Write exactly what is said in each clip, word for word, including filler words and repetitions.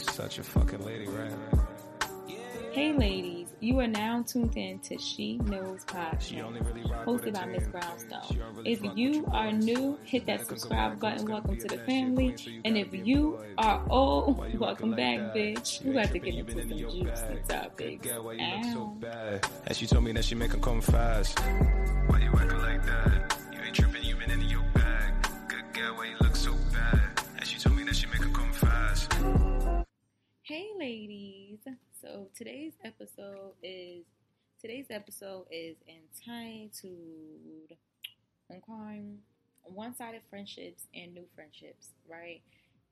She's such a fucking lady, right? Hey ladies, you are now tuned in to She Knows podcast, hosted by Miss Brownstone. If you are new, hit that subscribe button. Welcome to the family. And if you are old, welcome back, bitch. We about to get into some juicy topics. Ow. And she told me that she make her come fast. Why you acting like that? You ain't tripping, you been in your bag. Good girl, why you look so bad? And she told me that she make her come fast. Hey ladies. So today's episode is today's episode is entitled on one-sided friendships and new friendships, right?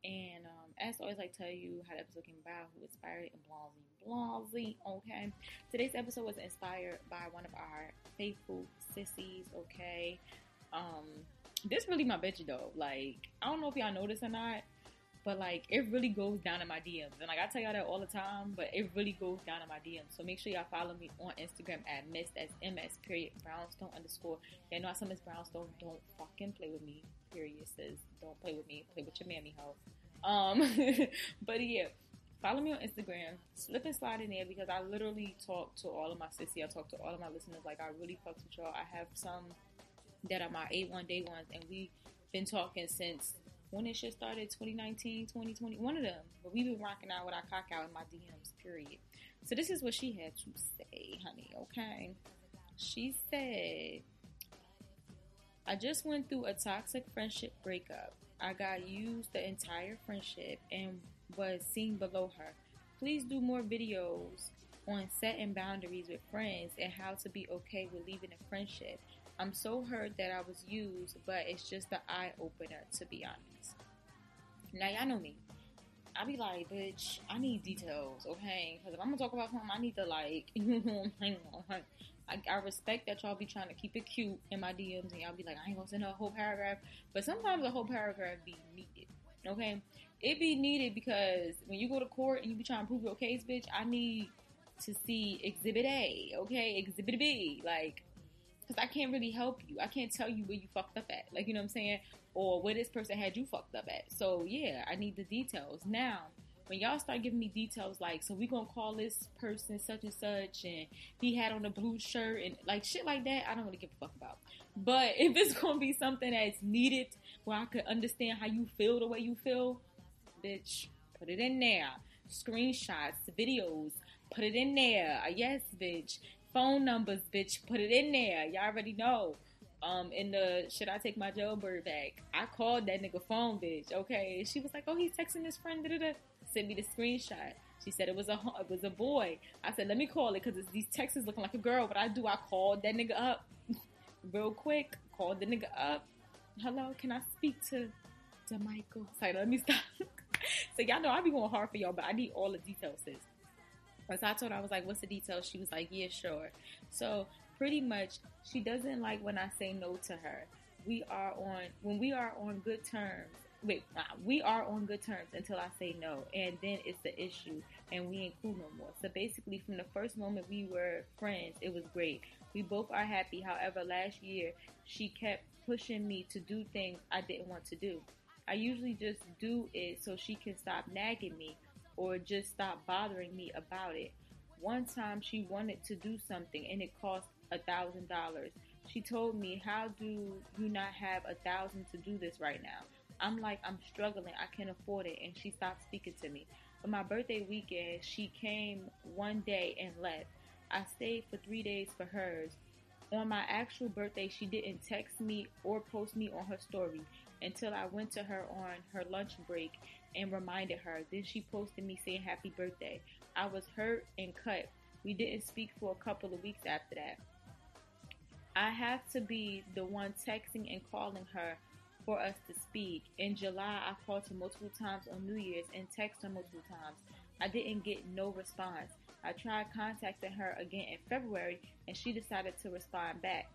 And um, as always, I tell you how the episode came about, who inspired it, and blasey, blasey. Okay, today's episode was inspired by one of our faithful sissies. Okay, um, this really my bitch though. Like I don't know if y'all know this or not. But, like, it really goes down in my D Ms. And, like, I tell y'all that all the time, but it really goes down in my D Ms. So, make sure y'all follow me on Instagram at Miss, that's M S, period, Brownstone underscore. Y'all know I said Miss Brownstone, don't fucking play with me, period, sis. Don't play with me. Play with your mammy, hoe. Um, but, yeah, follow me on Instagram. Slip and slide in there because I literally talk to all of my sissies. I talk to all of my listeners. Like, I really fucks with y'all. I have some that are my A one day ones, and we've been talking since... When it shit started, twenty nineteen, twenty twenty, one of them. But we've been rocking out with our cock out in my D Ms, period. So this is what she had to say, honey, okay? She said, I just went through a toxic friendship breakup. I got used the entire friendship and was seen below her. Please do more videos on setting boundaries with friends and how to be okay with leaving a friendship. I'm so hurt that I was used, but it's just the eye-opener, to be honest. Now, y'all know me. I be like, bitch, I need details, okay? Because if I'm going to talk about something, I need to, like, I, I respect that y'all be trying to keep it cute in my D Ms, and y'all be like, I ain't going to send her a whole paragraph. But sometimes a whole paragraph be needed, okay? It be needed because when you go to court and you be trying to prove your case, bitch, I need to see Exhibit A, okay? Exhibit B, like... Because I can't really help you. I can't tell you where you fucked up at. Like, you know what I'm saying? Or where this person had you fucked up at. So, yeah, I need the details. Now, when y'all start giving me details, like, so we going to call this person such and such, and he had on a blue shirt, and, like, shit like that, I don't really give a fuck about. But if it's going to be something that's needed where I could understand how you feel the way you feel, bitch, put it in there. Screenshots, videos, put it in there. Yes, bitch. Phone numbers, bitch, put it in there. Y'all already know. Um, in the should I take my jailbird back? I called that nigga phone, bitch. Okay, she was like, oh, he's texting his friend. Da da da. Send me the screenshot. She said it was a it was a boy. I said, let me call it because these texts is looking like a girl. But I do. I called that nigga up real quick. Called the nigga up. Hello, can I speak to Demichael? Sorry, let me stop. So y'all know I be going hard for y'all, but I need all the details, sis. So I told her, I was like, what's the details? She was like, yeah, sure. So pretty much, she doesn't like when I say no to her. We are on, when we are on good terms, wait, nah, we are on good terms until I say no. And then it's the issue, and we ain't cool no more. So basically, from the first moment we were friends, it was great. We both are happy. However, last year, she kept pushing me to do things I didn't want to do. I usually just do it so she can stop nagging me. Or just stop bothering me about it. One time she wanted to do something and it cost a thousand dollars. She told me, how do you not have a thousand to do this right now? I'm like, I'm struggling, I can't afford it, and she stopped speaking to me. But my birthday weekend, she came one day and left. I stayed for three days for hers. On my actual birthday, she didn't text me or post me on her story until I went to her on her lunch break and reminded her. Then she posted me saying happy birthday. I was hurt and cut. We didn't speak for a couple of weeks after that. I have to be the one texting and calling her for us to speak. In July, I called her multiple times on New Year's and texted her multiple times. I didn't get no response. I tried contacting her again in February and she decided to respond back.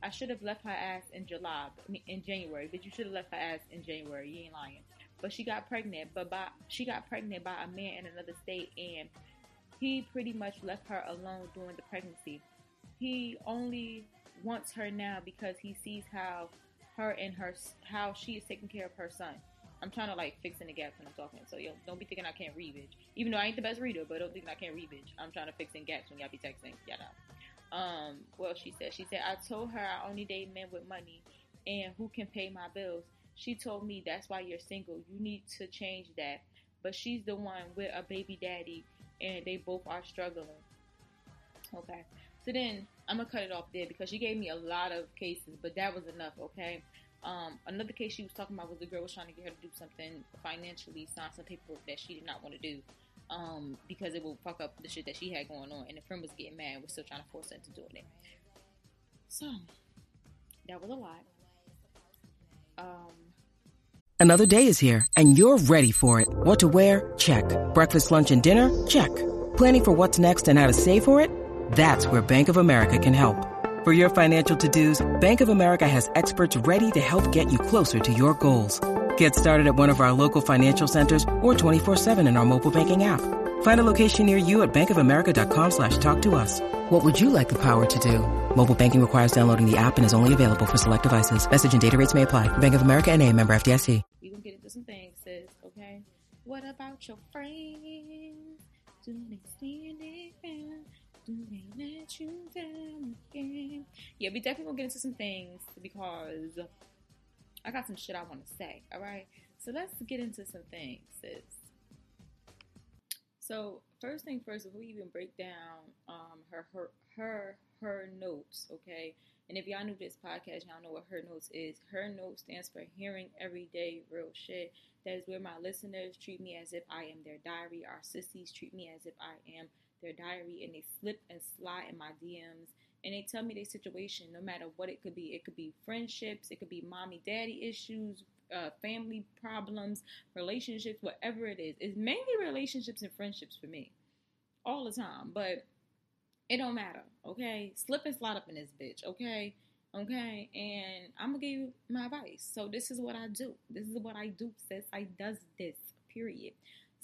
I should have left her ass in July, in January, but you should have left her ass in January. You ain't lying. But she got pregnant, but by, she got pregnant by a man in another state, and he pretty much left her alone during the pregnancy. He only wants her now because he sees how her and her how she is taking care of her son. I'm trying to like fix in the gaps when I'm talking. So yo, don't be thinking I can't read, bitch. Even though I ain't the best reader, but don't think I can't read, bitch. I'm trying to fix in gaps when y'all be texting. Y'all know. Um, well, she said, she said, I told her I only date men with money and who can pay my bills. She told me that's why you're single. You need to change that. But she's the one with a baby daddy and they both are struggling. Okay. So then I'm going to cut it off there because she gave me a lot of cases, but that was enough. Okay. Um, another case she was talking about was the girl was trying to get her to do something financially, sign some paperwork that she did not want to do, um, because it will fuck up the shit that she had going on. And the friend was getting mad and was still trying to force her into doing it. So that was a lot. Um, Another day is here and you're ready for it. What to wear? Check. Breakfast, lunch, and dinner? Check. Planning for what's next and how to save for it? That's where Bank of America can help. For your financial to-dos, Bank of America has experts ready to help get you closer to your goals. Get started at one of our local financial centers or twenty-four seven in our mobile banking app. Find a location near you at bankofamerica.com slash talk to us. What would you like the power to do? Mobile banking requires downloading the app and is only available for select devices. Message and data rates may apply. Bank of America N A, member F D I C. We're going to get into some things, sis, okay? What about your friends? Do they stand it down? Do they let you down again? Yeah, we definitely going to get into some things because I got some shit I want to say, all right? So let's get into some things, sis. So first thing first, if we even break down um, her, her her her notes, okay? And if y'all knew this podcast, y'all know what her notes is. Her notes stands for Hearing Everyday Real Shit. That is where my listeners treat me as if I am their diary. Our sissies treat me as if I am their diary. And they slip and slide in my D Ms. And they tell me their situation, no matter what it could be. It could be friendships. It could be mommy, daddy issues. Uh, family problems, relationships, whatever it is. It's mainly relationships and friendships for me all the time, but it don't matter, okay? Slip and slide up in this bitch, okay? Okay, and I'm gonna give you my advice. So this is what I do. This is what I do, sis. I does this, period.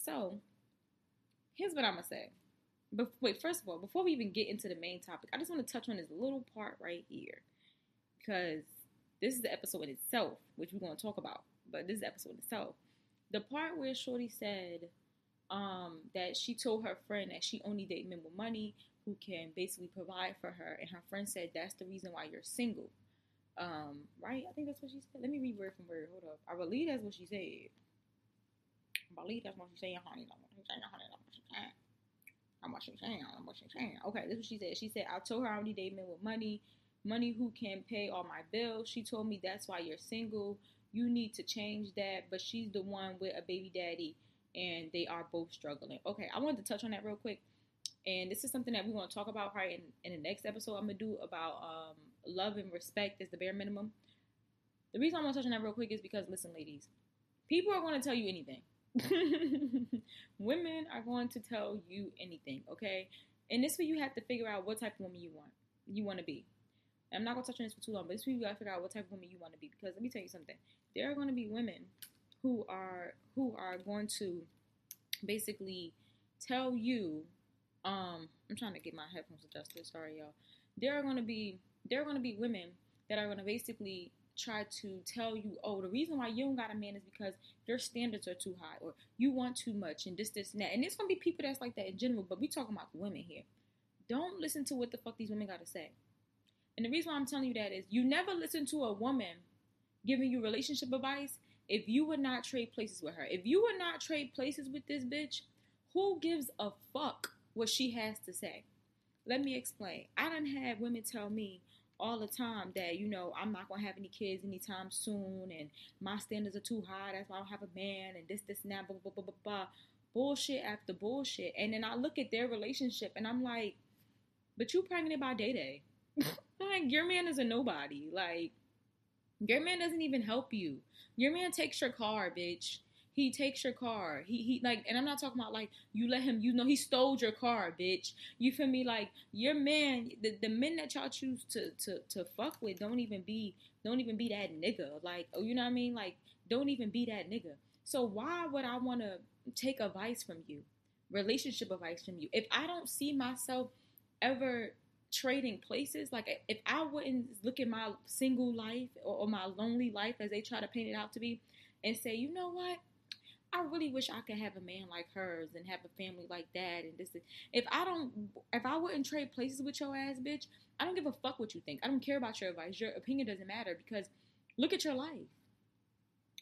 So here's what I'm gonna say. But wait, first of all, before we even get into the main topic, I just want to touch on this little part right here because this is the episode in itself, which we're going to talk about, but this is the episode in itself. The part where Shorty said um, that she told her friend that she only date men with money who can basically provide for her, and her friend said that's the reason why you're single, um, right? I think that's what she said. Let me read word from word. Hold up. I believe that's what she said. I believe that's what she said. Honey, I'm what she said. Honey, I'm what she said. I'm what she said. I'm what she said. Okay, this is what she said. She said, I told her I only date men with money. Money who can pay all my bills. She told me that's why you're single. You need to change that. But she's the one with a baby daddy. And they are both struggling. Okay, I wanted to touch on that real quick. And this is something that we want to talk about right in, in the next episode I'm going to do about um, love and respect is the bare minimum. The reason I want to touch on that real quick is because, listen, ladies. People are going to tell you anything. Women are going to tell you anything, okay? And this way you have to figure out what type of woman you want. You want to be. I'm not going to touch on this for too long, but this week you got to figure out what type of woman you want to be. Because let me tell you something. There are going to be women who are who are going to basically tell you, um, I'm trying to get my headphones adjusted. Sorry, y'all. There are going to be there are going to be women that are going to basically try to tell you, oh, the reason why you don't got a man is because your standards are too high or you want too much and this, this, and that. And it's going to be people that's like that in general, but we talking about women here. Don't listen to what the fuck these women got to say. And the reason why I'm telling you that is you never listen to a woman giving you relationship advice if you would not trade places with her. If you would not trade places with this bitch, who gives a fuck what she has to say? Let me explain. I done had women tell me all the time that, you know, I'm not going to have any kids anytime soon and my standards are too high. That's why I don't have a man and this, this, and that, blah, blah, blah, blah, blah. Bullshit after bullshit. And then I look at their relationship and I'm like, but you pregnant by day-day. Like, your man is a nobody. Like, your man doesn't even help you. Your man takes your car, bitch. He takes your car. He, he like, and I'm not talking about, like, you let him, you know, he stole your car, bitch. You feel me? Like, your man, the, the men that y'all choose to, to, to fuck with don't even be, don't even be that nigga. Like, oh, you know what I mean? Like, don't even be that nigga. So why would I want to take advice from you? Relationship advice from you? If I don't see myself ever trading places, like if I wouldn't look at my single life or, or my lonely life as they try to paint it out to be and say, you know what? I really wish I could have a man like hers and have a family like that. And this, if I don't, if I wouldn't trade places with your ass, bitch, I don't give a fuck what you think. I don't care about your advice. Your opinion doesn't matter, because look at your life.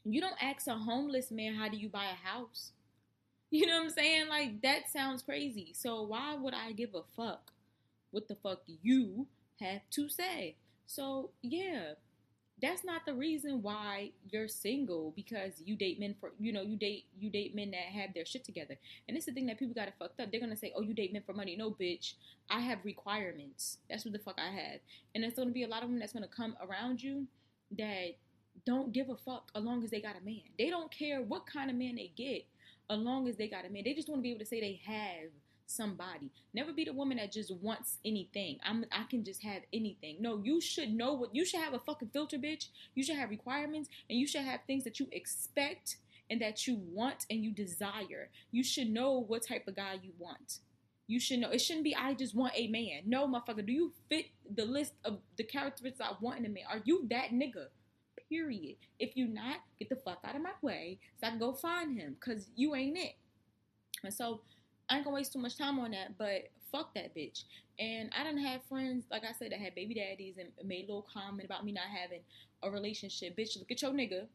You don't ask a homeless man, how do you buy a house? You know what I'm saying? Like, that sounds crazy. So why would I give a fuck what the fuck you have to say? So, yeah. That's not the reason why you're single, because you date men for, you know, you date, you date men that have their shit together. And it's the thing that people got it fucked up. They're going to say, oh, you date men for money. No, bitch, I have requirements. That's what the fuck I have. And there's going to be a lot of women that's going to come around you that don't give a fuck as long as they got a man. They don't care what kind of man they get as long as they got a man. They just want to be able to say they have somebody. Never be the woman that just wants anything. I'm I can just have anything. No, you should know what you should have a fucking filter, bitch. You should have requirements, and you should have things that you expect and that you want and you desire. You should know what type of guy you want. You should know. It shouldn't be I just want a man. No, motherfucker. Do you fit the list of the characteristics I want in a man? Are you that nigga? Period. If you not, get the fuck out of my way so I can go find him, because you ain't it. And so I ain't gonna waste too much time on that, but fuck that bitch. And I done had friends, like I said, that had baby daddies and made a little comment about me not having a relationship. Bitch, look at your nigga.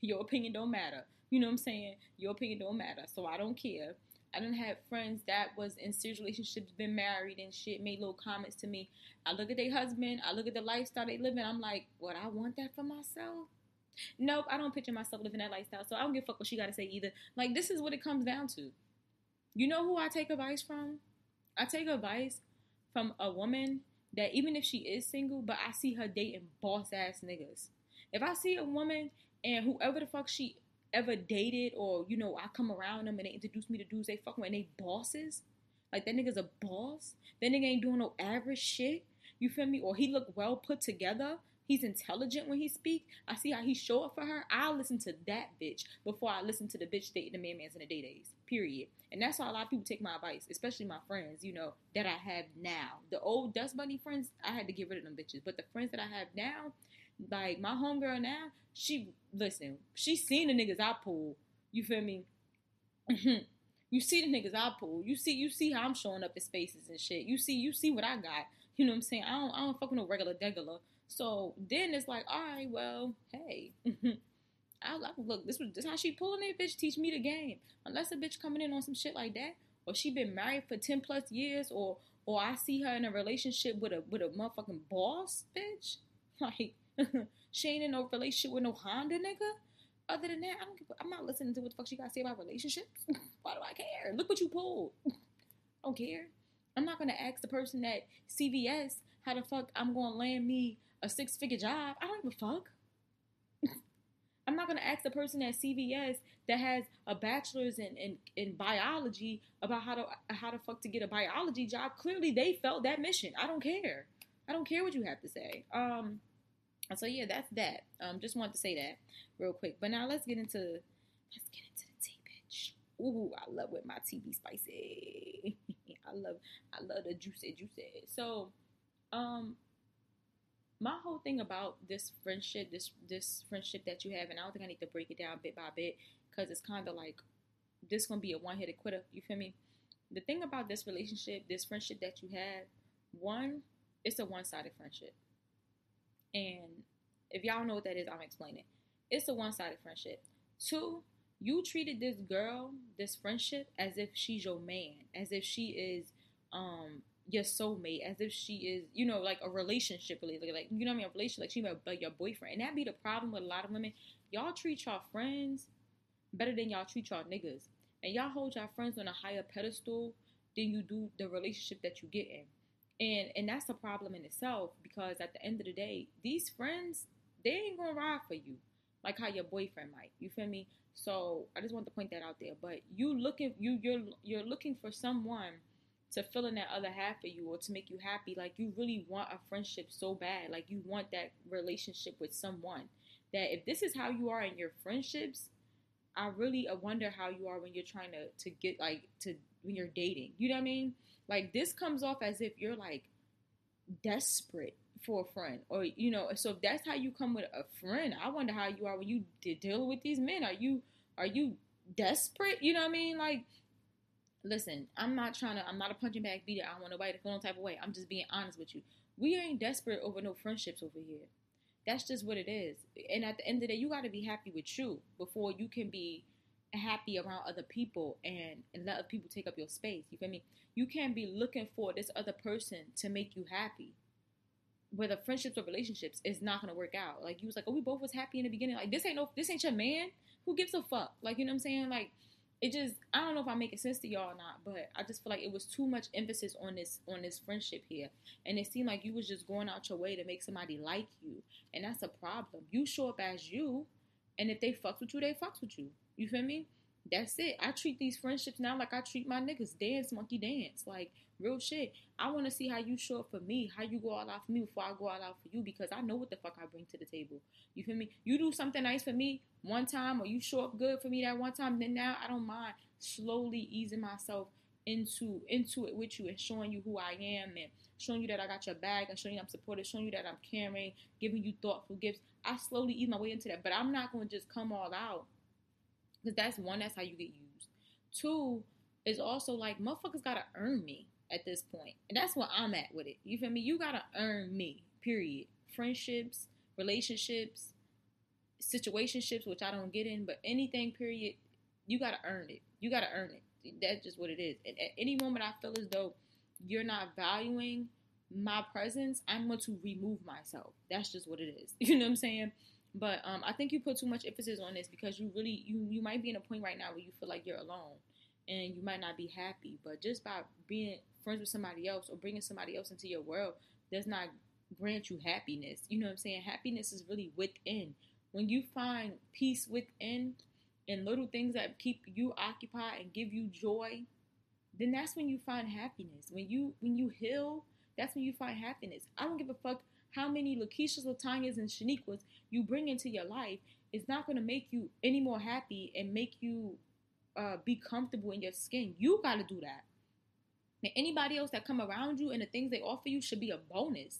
Your opinion don't matter. You know what I'm saying? Your opinion don't matter, so I don't care. I done had friends that was in serious relationships, been married and shit, made little comments to me. I look at their husband, I look at the lifestyle they live in, I'm like, what, I want that for myself? Nope, I don't picture myself living that lifestyle, so I don't give a fuck what she gotta say either. Like, this is what it comes down to. You know who I take advice from? I take advice from a woman that, even if she is single, but I see her dating boss-ass niggas. If I see a woman and whoever the fuck she ever dated, or, you know, I come around them and they introduce me to dudes they fuck with and they bosses, like, that nigga's a boss, that nigga ain't doing no average shit, you feel me? Or he look well put together, he's intelligent when he speak, I see how he show up for her, I'll listen to that bitch before I listen to the bitch dating the man-mans and the day-days, period. And that's why a lot of people take my advice, especially my friends, you know, that I have now. The old Dust Bunny friends, I had to get rid of them bitches. But the friends that I have now, like my homegirl now, she, listen, she seen the niggas I pull. You feel me? You see the niggas I pull. You see, you see how I'm showing up in spaces and shit. You see, you see what I got. You know what I'm saying? I don't, I don't fuck with no regular degular. So then it's like, all right, well, hey. I, I, look, this was this how she pulling it, bitch. Teach me the game. Unless a bitch coming in on some shit like that, or she been married for ten plus years, or or I see her in a relationship with a with a motherfucking boss, bitch. Like, she ain't in no relationship with no Honda nigga. Other than that, I don't give a, I'm not listening to what the fuck she got to say about relationships. Why do I care? Look what you pulled. I don't care. I'm not gonna ask the person at C V S how the fuck I'm gonna land me a six figure job. I don't give a fuck. I'm not going to ask the person at C V S that has a bachelor's in, in, in biology about how to how the fuck to get a biology job. Clearly, they felt that mission. I don't care. I don't care what you have to say. Um, so, yeah, that's that. Um, just wanted to say that real quick. But now let's get into, let's get into the tea, bitch. Ooh, I love when my tea be spicy. I love, I love the juicy, juicy. So, um... my whole thing about this friendship, this this friendship that you have, and I don't think I need to break it down bit by bit, because it's kind of like, this going to be a one-headed quitter, you feel me? The thing about this relationship, this friendship that you have, one, it's a one-sided friendship. And if y'all know what that is, I'm explaining. It's a one-sided friendship. Two, you treated this girl, this friendship, as if she's your man, as if she is, um... your soulmate, as if she is, you know, like a relationship, really, like, like you know what I mean, a relationship, like she might be your boyfriend, and that be the problem with a lot of women. Y'all treat y'all friends better than y'all treat y'all niggas, and y'all hold y'all friends on a higher pedestal than you do the relationship that you get in, and and that's a problem in itself, because at the end of the day, these friends, they ain't gonna ride for you like how your boyfriend might, you feel me? So I just want to point that out there. But you looking, you you're you're looking for someone to fill in that other half for you, or to make you happy. Like, you really want a friendship so bad. Like, you want that relationship with someone. That if this is how you are in your friendships, I really wonder how you are when you're trying to, to get, like, to when you're dating. You know what I mean? Like, this comes off as if you're, like, desperate for a friend, or, you know, so if that's how you come with a friend, I wonder how you are when you deal with these men. Are you, are you desperate? You know what I mean? Like, listen, I'm not trying to, I'm not a punching bag beater. I don't want nobody to feel no type of way. I'm just being honest with you. We ain't desperate over no friendships over here. That's just what it is. And at the end of the day, you got to be happy with you before you can be happy around other people and, and let other people take up your space. You feel me? You can't be looking for this other person to make you happy. Whether friendships or relationships, it's not going to work out. Like, you was like, oh, we both was happy in the beginning. Like, this ain't no, this ain't your man. Who gives a fuck? Like, you know what I'm saying? Like, it just, I don't know if I'm making sense to y'all or not, but I just feel like it was too much emphasis on this, on this friendship here. And it seemed like you was just going out your way to make somebody like you. And that's a problem. You show up as you, and if they fucks with you, they fucks with you. You feel me? That's it. I treat these friendships now like I treat my niggas. Dance, monkey, dance. Like, real shit. I want to see how you show up for me, how you go all out for me before I go all out for you, because I know what the fuck I bring to the table. You feel me? You do something nice for me one time, or you show up good for me that one time, then now I don't mind slowly easing myself into into it with you and showing you who I am and showing you that I got your back and showing you I'm supportive, showing you that I'm caring, giving you thoughtful gifts. I slowly ease my way into that, but I'm not going to just come all out. Because that's one, that's how you get used. Two, is also like, motherfuckers gotta earn me at this point. And that's where I'm at with it. You feel me? You gotta earn me, period. Friendships, relationships, situationships, which I don't get in, but anything, period, you gotta earn it. You gotta earn it. That's just what it is. And at any moment I feel as though you're not valuing my presence, I'm going to remove myself. That's just what it is. You know what I'm saying? But um, I think you put too much emphasis on this because you really, you, you might be in a point right now where you feel like you're alone and you might not be happy. But just by being friends with somebody else or bringing somebody else into your world does not grant you happiness. You know what I'm saying? Happiness is really within. When you find peace within and little things that keep you occupied and give you joy, then that's when you find happiness. When you when you heal, that's when you find happiness. I don't give a fuck how many Lakeishas, Latanyas, and Shaniquas you bring into your life. It's not going to make you any more happy and make you uh, be comfortable in your skin. You got to do that. And anybody else that come around you and the things they offer you should be a bonus.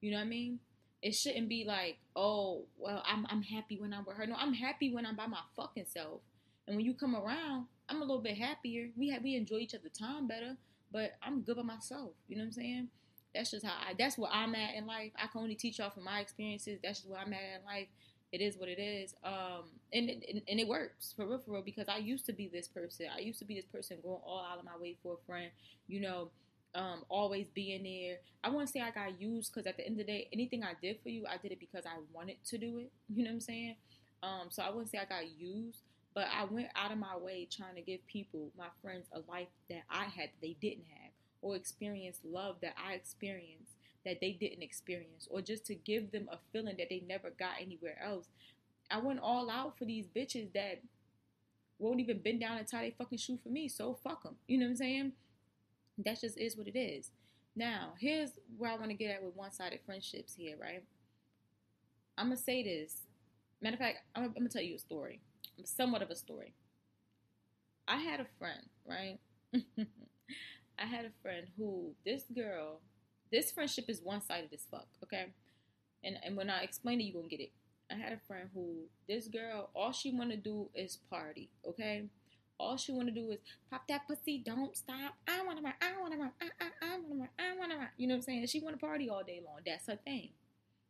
You know what I mean? It shouldn't be like, oh, well, I'm I'm happy when I'm with her. No, I'm happy when I'm by my fucking self. And when you come around, I'm a little bit happier. We have, we enjoy each other's time better, but I'm good by myself. You know what I'm saying? That's just how I, that's where I'm at in life. I can only teach y'all from my experiences. That's just where I'm at in life. It is what it is. Um, and, and, and it works for real, for real, because I used to be this person. I used to be this person going all out of my way for a friend, you know, um, always being there. I wouldn't say I got used, because at the end of the day, anything I did for you, I did it because I wanted to do it. You know what I'm saying? Um, so I wouldn't say I got used, but I went out of my way trying to give people, my friends, a life that I had that they didn't have, or experience love that I experienced that they didn't experience, or just to give them a feeling that they never got anywhere else. I went all out for these bitches that won't even bend down and tie their fucking shoe for me, so fuck them. You know what I'm saying? That just is what it is. Now, here's where I want to get at with one-sided friendships here, right? I'm going to say this. Matter of fact, I'm going to tell you a story. Somewhat of a story. I had a friend, right? I had a friend who, this girl, this friendship is one-sided as fuck, okay? And and when I explain it, you're going to get it. I had a friend who, this girl, all she want to do is party, okay? All she want to do is pop that pussy, don't stop. I want to run, I want to run, I, I, I want to run, I want to run. You know what I'm saying? And she want to party all day long. That's her thing.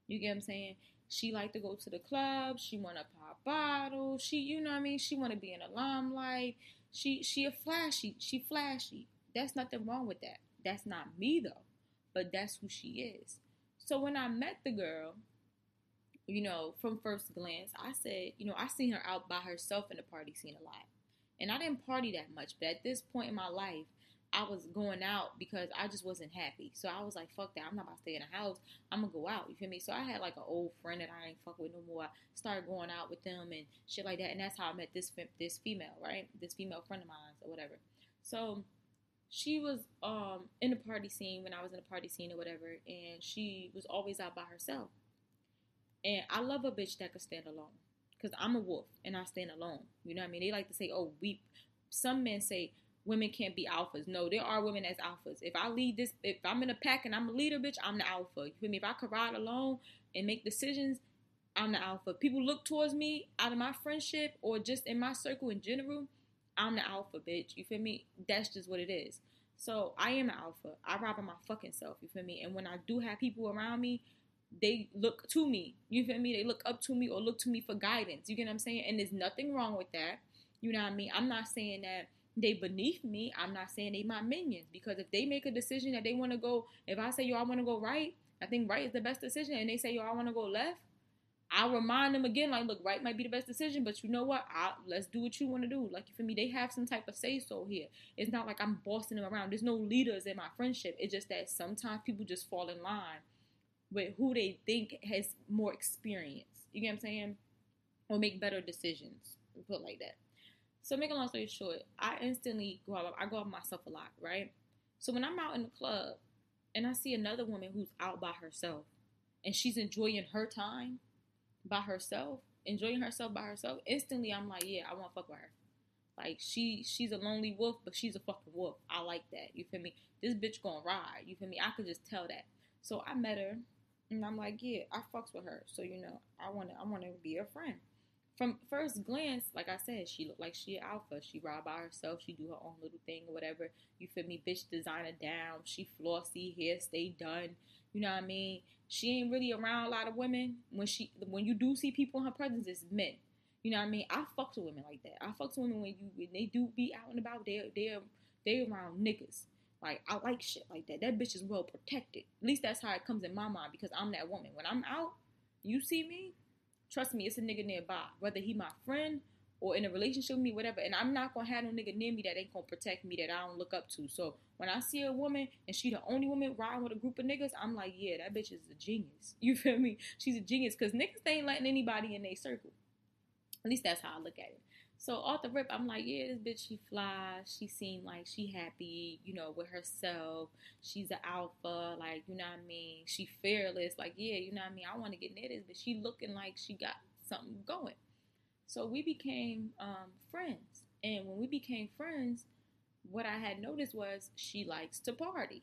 You get what I'm saying? She like to go to the club. She want to pop bottles. She, you know what I mean? She want to be in the limelight. She, she a flashy. She flashy. That's nothing wrong with that. That's not me, though. But that's who she is. So when I met the girl, you know, from first glance, I said, you know, I seen her out by herself in the party scene a lot. And I didn't party that much. But at this point in my life, I was going out because I just wasn't happy. So I was like, fuck that. I'm not about to stay in the house. I'm going to go out. You feel me? So I had like an old friend that I ain't fuck with no more. I started going out with them and shit like that. And that's how I met this, this female, right? This female friend of mine or whatever. So she was um in the party scene when I was in the party scene or whatever, and she was always out by herself. And I love a bitch that could stand alone, because I'm a wolf and I stand alone. You know what I mean? They like to say, oh, we, some men say, women can't be alphas. No, there are women as alphas. If I lead this, if I'm in a pack and I'm a leader, bitch, I'm the alpha. You feel me? If I can ride alone and make decisions, I'm the alpha. People look towards me out of my friendship or just in my circle in general, I'm the alpha, bitch. You feel me? That's just what it is. So I am an alpha. I ride by my fucking self. You feel me? And when I do have people around me, they look to me. You feel me? They look up to me or look to me for guidance. You get what I'm saying? And there's nothing wrong with that. You know what I mean? I'm not saying that they beneath me. I'm not saying they my minions. Because if they make a decision that they want to go, if I say, yo, I want to go right, I think right is the best decision. And they say, yo, I want to go left. I remind them again, like, look, right might be the best decision, but you know what? I, let's do what you want to do. Like, you feel me? They have some type of say-so here. It's not like I'm bossing them around. There's no leaders in my friendship. It's just that sometimes people just fall in line with who they think has more experience. You get what I'm saying? Or make better decisions. Put it like that. So, make a long story short, I instantly go out. I go out myself a lot, right? So, when I'm out in the club and I see another woman who's out by herself and she's enjoying her time, by herself, enjoying herself by herself, instantly I'm like, yeah, I want to fuck with her. Like, she she's a lonely wolf, but she's a fucking wolf. I like that. You feel me? This bitch gonna ride. You feel me? I could just tell that. So I met her, and I'm like, yeah, I fucks with her. So, you know, I want to I wanna be her friend. From first glance, like I said, she looked like she an alpha. She ride by herself. She do her own little thing or whatever. You feel me? Bitch designer down. She flossy. Hair stay done. You know what I mean? She ain't really around a lot of women. When she, when you do see people in her presence, it's men. You know what I mean? I fuck with women like that. I fuck with women when you when they do be out and about. They they they around niggas. Like, I like shit like that. That bitch is well protected. At least that's how it comes in my mind because I'm that woman. When I'm out, you see me. Trust me, it's a nigga nearby. Whether he my friend or in a relationship with me, whatever. And I'm not going to have no nigga near me that ain't going to protect me, that I don't look up to. So when I see a woman and she the only woman riding with a group of niggas, I'm like, yeah, that bitch is a genius. You feel me? She's a genius because niggas they ain't letting anybody in their circle. At least that's how I look at it. So off the rip, I'm like, yeah, this bitch, she fly. She seemed like she happy, you know, with herself. She's an alpha, like, you know what I mean? She fearless, like, yeah, you know what I mean? I want to get near this, but she looking like she got something going. So we became um, friends. And when we became friends, what I had noticed was she likes to party.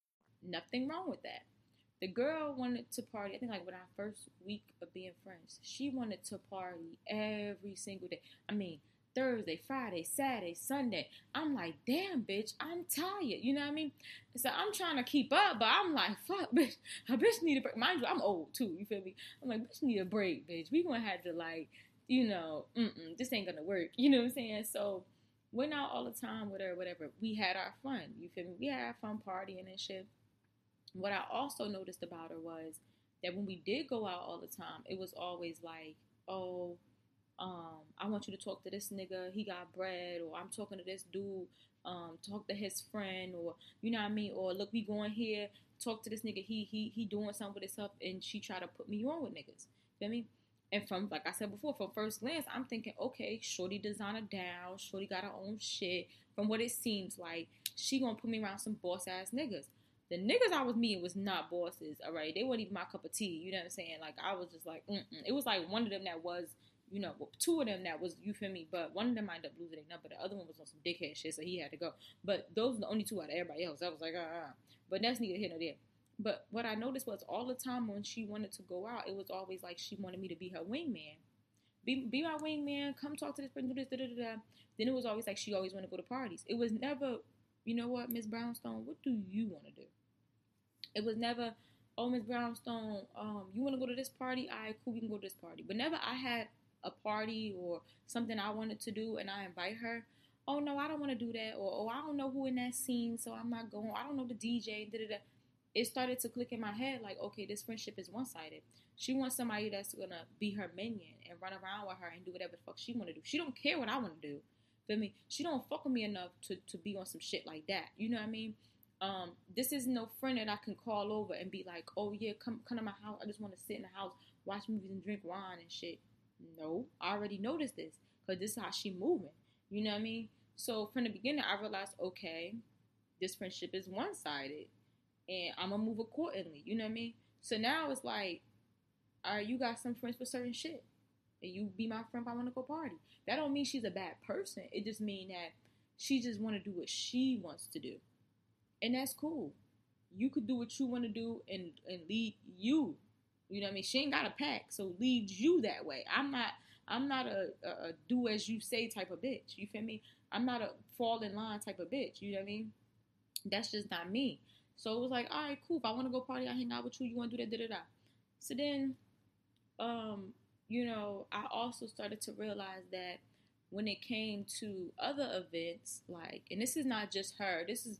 Nothing wrong with that. The girl wanted to party. I think like when our first week of being friends, she wanted to party every single day. I mean, Thursday, Friday, Saturday, Sunday. I'm like, damn, bitch, I'm tired. You know what I mean? So I'm trying to keep up, but I'm like, fuck, bitch. I bitch need a break. Mind you, I'm old too. You feel me? I'm like, bitch need a break, bitch. We gonna have to like, you know, mm-mm, this ain't gonna work. You know what I'm saying? So went out all the time with her, whatever. We had our fun. You feel me? We had our fun partying and shit. What I also noticed about her was that when we did go out all the time, it was always like, oh, um, I want you to talk to this nigga. He got bread. Or I'm talking to this dude. Um, talk to his friend. Or, you know what I mean? Or, look, we going here. Talk to this nigga. He he he doing something with himself. And she tried to put me on with niggas. Feel me? And from, like I said before, from first glance, I'm thinking, okay, shorty designer down. Shorty got her own shit. From what it seems like, she going to put me around some boss-ass niggas. The niggas I was meeting was not bosses, all right? They weren't even my cup of tea, you know what I'm saying? Like, I was just like, mm-mm. It was like one of them that was, you know, well, two of them that was, you feel me? But one of them I ended up losing their number. The other one was on some dickhead shit, so he had to go. But those were the only two out of everybody else. I was like, ah, uh-uh. But that's neither here nor there. But what I noticed was all the time when she wanted to go out, it was always like she wanted me to be her wingman. Be, be my wingman, come talk to this person, do this, da-da-da-da. Then it was always like she always wanted to go to parties. It was never, you know what, Miss Brownstone, what do you want to do? It was never, oh, Miss Brownstone, um, you want to go to this party? All right, cool, we can go to this party. Whenever I had a party or something I wanted to do and I invite her, oh, no, I don't want to do that. Or, oh, I don't know who in that scene, so I'm not going. I don't know the D J, da-da-da. It started to click in my head like, okay, this friendship is one-sided. She wants somebody that's going to be her minion and run around with her and do whatever the fuck she want to do. She don't care what I want to do. Feel me? She don't fuck with me enough to, to be on some shit like that. You know what I mean? Um, this is no friend that I can call over and be like, oh yeah, come come to my house. I just want to sit in the house, watch movies and drink wine and shit. No, I already noticed this because this is how she moving. You know what I mean? So from the beginning, I realized, okay, this friendship is one-sided and I'm going to move accordingly. You know what I mean? So now it's like, all right, you got some friends for certain shit and you be my friend if I want to go party. That don't mean she's a bad person. It just means that she just want to do what she wants to do. And that's cool. You could do what you want to do and, and lead you. You know what I mean? She ain't got a pack, so lead you that way. I'm not I'm not a, a, a do-as-you-say type of bitch. You feel me? I'm not a fall-in-line type of bitch. You know what I mean? That's just not me. So it was like, all right, cool. If I want to go party, I hang out with you. You want to do that, da-da-da. So then, um, you know, I also started to realize that when it came to other events, like, and this is not just her. This is...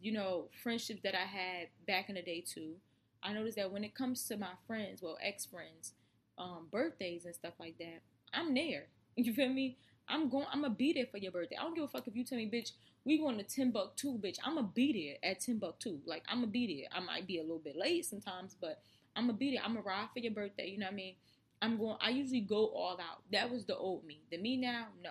you know, friendships that I had back in the day too. I noticed that when it comes to my friends, well, ex-friends, um, birthdays and stuff like that, I'm there. You feel me? I'm going, I'm going to be there for your birthday. I don't give a fuck if you tell me, bitch, we going to Timbuktu, bitch. I'm going to be there at Timbuktu. Like, I'm going to be there. I might be a little bit late sometimes, but I'm going to be there. I'm going to ride for your birthday. You know what I mean? I'm going, I usually go all out. That was the old me. The me now, no.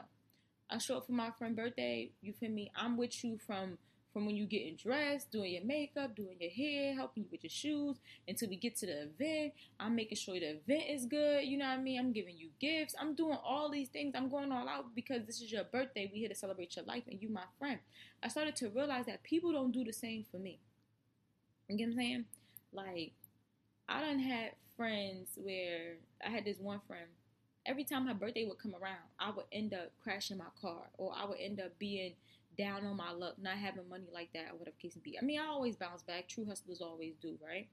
I show up for my friend's birthday. You feel me? I'm with you from... From when you getting dressed, doing your makeup, doing your hair, helping you with your shoes, until we get to the event. I'm making sure the event is good. You know what I mean? I'm giving you gifts. I'm doing all these things. I'm going all out because this is your birthday. We here to celebrate your life and you my friend. I started to realize that people don't do the same for me. You get what I'm saying? Like, I done had friends where I had this one friend. Every time her birthday would come around, I would end up crashing my car or I would end up being... down on my luck, not having money like that, or whatever case may be. I mean, I always bounce back. True hustlers always do, right?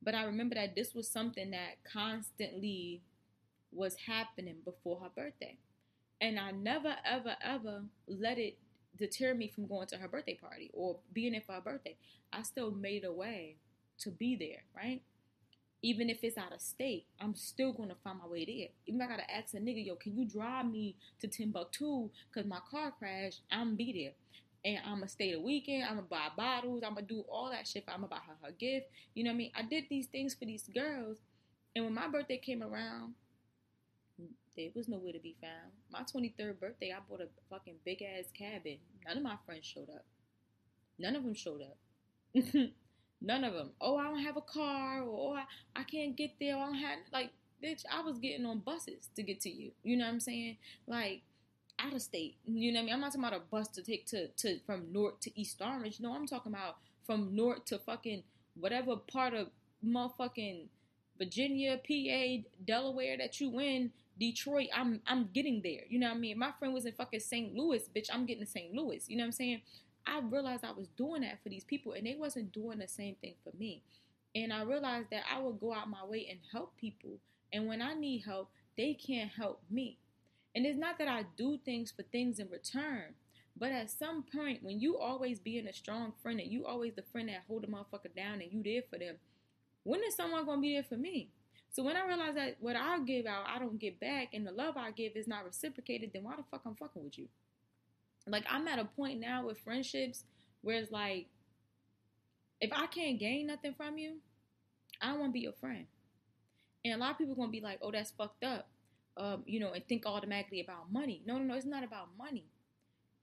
But I remember that this was something that constantly was happening before her birthday. And I never, ever, ever let it deter me from going to her birthday party or being there for her birthday. I still made a way to be there, right? Even if it's out of state, I'm still going to find my way there. Even if I got to ask a nigga, yo, can you drive me to Timbuktu because my car crashed? I'm be there. And I'm going to stay the weekend. I'm going to buy bottles. I'm going to do all that shit. I'm going to buy her her gift. You know what I mean? I did these things for these girls. And when my birthday came around, there was nowhere to be found. My twenty-third birthday, I bought a fucking big-ass cabin. None of my friends showed up. None of them showed up. None of them. Oh, I don't have a car, or oh, I, I can't get there. I don't have, like, bitch, I was getting on buses to get to you. You know what I'm saying? Like, out of state. You know what I mean? I'm not talking about a bus to take to, to from North to East Orange. No, I'm talking about from North to fucking whatever part of motherfucking Virginia, P A, Delaware that you in, Detroit. I'm I'm getting there. You know what I mean? My friend was in fucking Saint Louis, bitch. I'm getting to Saint Louis. You know what I'm saying? I realized I was doing that for these people, and they wasn't doing the same thing for me. And I realized that I would go out my way and help people. And when I need help, they can't help me. And it's not that I do things for things in return, but at some point, when you always being a strong friend and you always the friend that hold a motherfucker down and you there for them, when is someone going to be there for me? So when I realized that what I give out, I don't get back, and the love I give is not reciprocated, then why the fuck I'm fucking with you? Like, I'm at a point now with friendships where it's like, if I can't gain nothing from you, I don't want to be your friend. And a lot of people are going to be like, oh, that's fucked up, um, you know, and think automatically about money. No, no, no, it's not about money.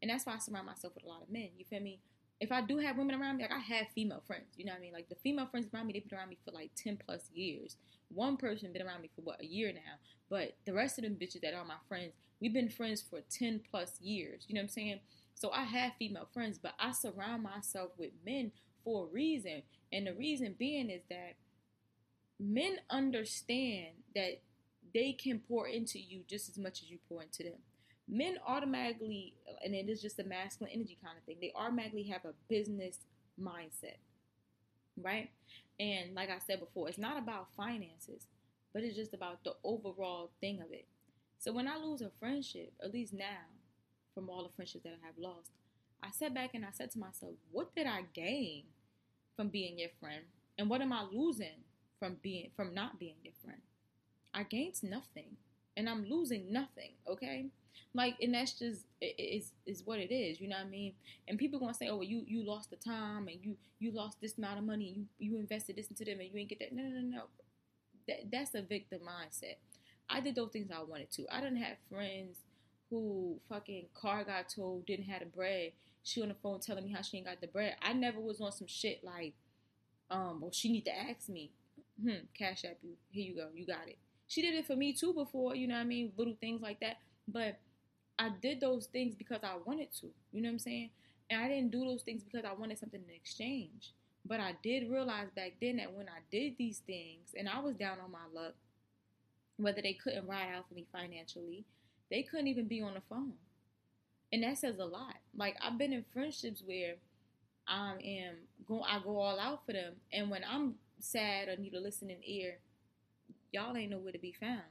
And that's why I surround myself with a lot of men, you feel me? If I do have women around me, like, I have female friends, you know what I mean? Like, the female friends around me, they've been around me for, like, ten plus years. One person been around me for, what, a year now. But the rest of them bitches that are my friends, we've been friends for ten plus years. You know what I'm saying? So I have female friends, but I surround myself with men for a reason. And the reason being is that men understand that they can pour into you just as much as you pour into them. Men automatically, and it is just a masculine energy kind of thing, they automatically have a business mindset, right? And like I said before, it's not about finances, but it's just about the overall thing of it. So when I lose a friendship, at least now, from all the friendships that I have lost, I sat back and I said to myself, what did I gain from being your friend? And what am I losing from being from not being your friend? I gained nothing, and I'm losing nothing, okay? Like, and that's just is is what it is, you know what I mean? And people gonna say, oh, well, you you lost the time, and you you lost this amount of money, you you invested this into them, and you ain't get that. No, no, no, no. That that's a victim mindset. I did those things I wanted to. I didn't have friends who fucking car got towed, didn't have the bread. She on the phone telling me how she ain't got the bread. I never was on some shit like, um, well, she need to ask me. Hmm, cash app you. Here you go. You got it. She did it for me too before, you know what I mean? Little things like that. But I did those things because I wanted to. You know what I'm saying? And I didn't do those things because I wanted something in exchange. But I did realize back then that when I did these things, and I was down on my luck, whether they couldn't ride out for me financially, they couldn't even be on the phone. And that says a lot. Like, I've been in friendships where I am go, I go all out for them. And when I'm sad or need a listening ear, y'all ain't nowhere to be found.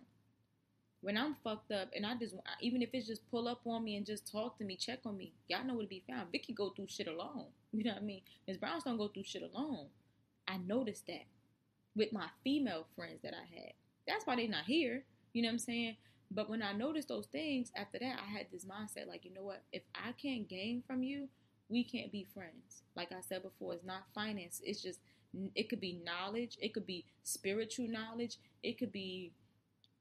When I'm fucked up, and I just, even if it's just pull up on me and just talk to me, check on me, y'all know where to be found. Vicky go through shit alone. You know what I mean? Miss Brownstone go through shit alone. I noticed that with my female friends that I had. That's why they not here. You know what I'm saying? But when I noticed those things, after that, I had this mindset like, you know what? If I can't gain from you, we can't be friends. Like I said before, it's not finance. It's just, it could be knowledge. It could be spiritual knowledge. It could be,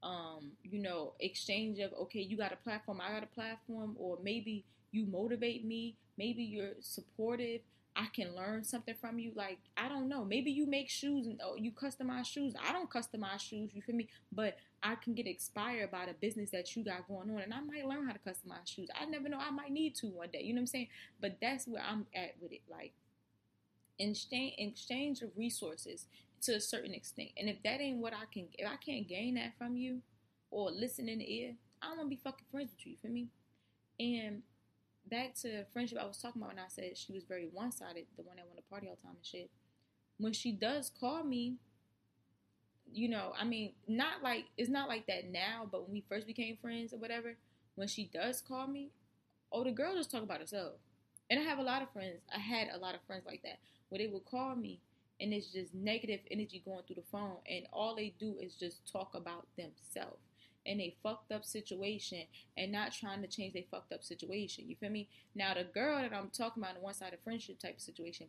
um, you know, exchange of, okay, you got a platform, I got a platform, or maybe you motivate me. Maybe you're supportive. I can learn something from you. Like, I don't know. Maybe you make shoes and oh, you customize shoes. I don't customize shoes. You feel me? But I can get inspired by the business that you got going on. And I might learn how to customize shoes. I never know. I might need to one day. You know what I'm saying? But that's where I'm at with it. Like, exchange, exchange of resources to a certain extent. And if that ain't what I can, if I can't gain that from you or listen in the ear, I don't want to be fucking friends with you. You feel me? And back to friendship I was talking about when I said she was very one-sided, the one that wanted to party all the time and shit. When she does call me, you know, I mean, not like, it's not like that now, but when we first became friends or whatever, when she does call me, oh, the girl just talk about herself. And I have a lot of friends. I had a lot of friends like that, where they would call me, and it's just negative energy going through the phone, and all they do is just talk about themselves and a fucked up situation, and not trying to change their fucked up situation. You feel me? Now, the girl that I'm talking about in the one-sided friendship type of situation,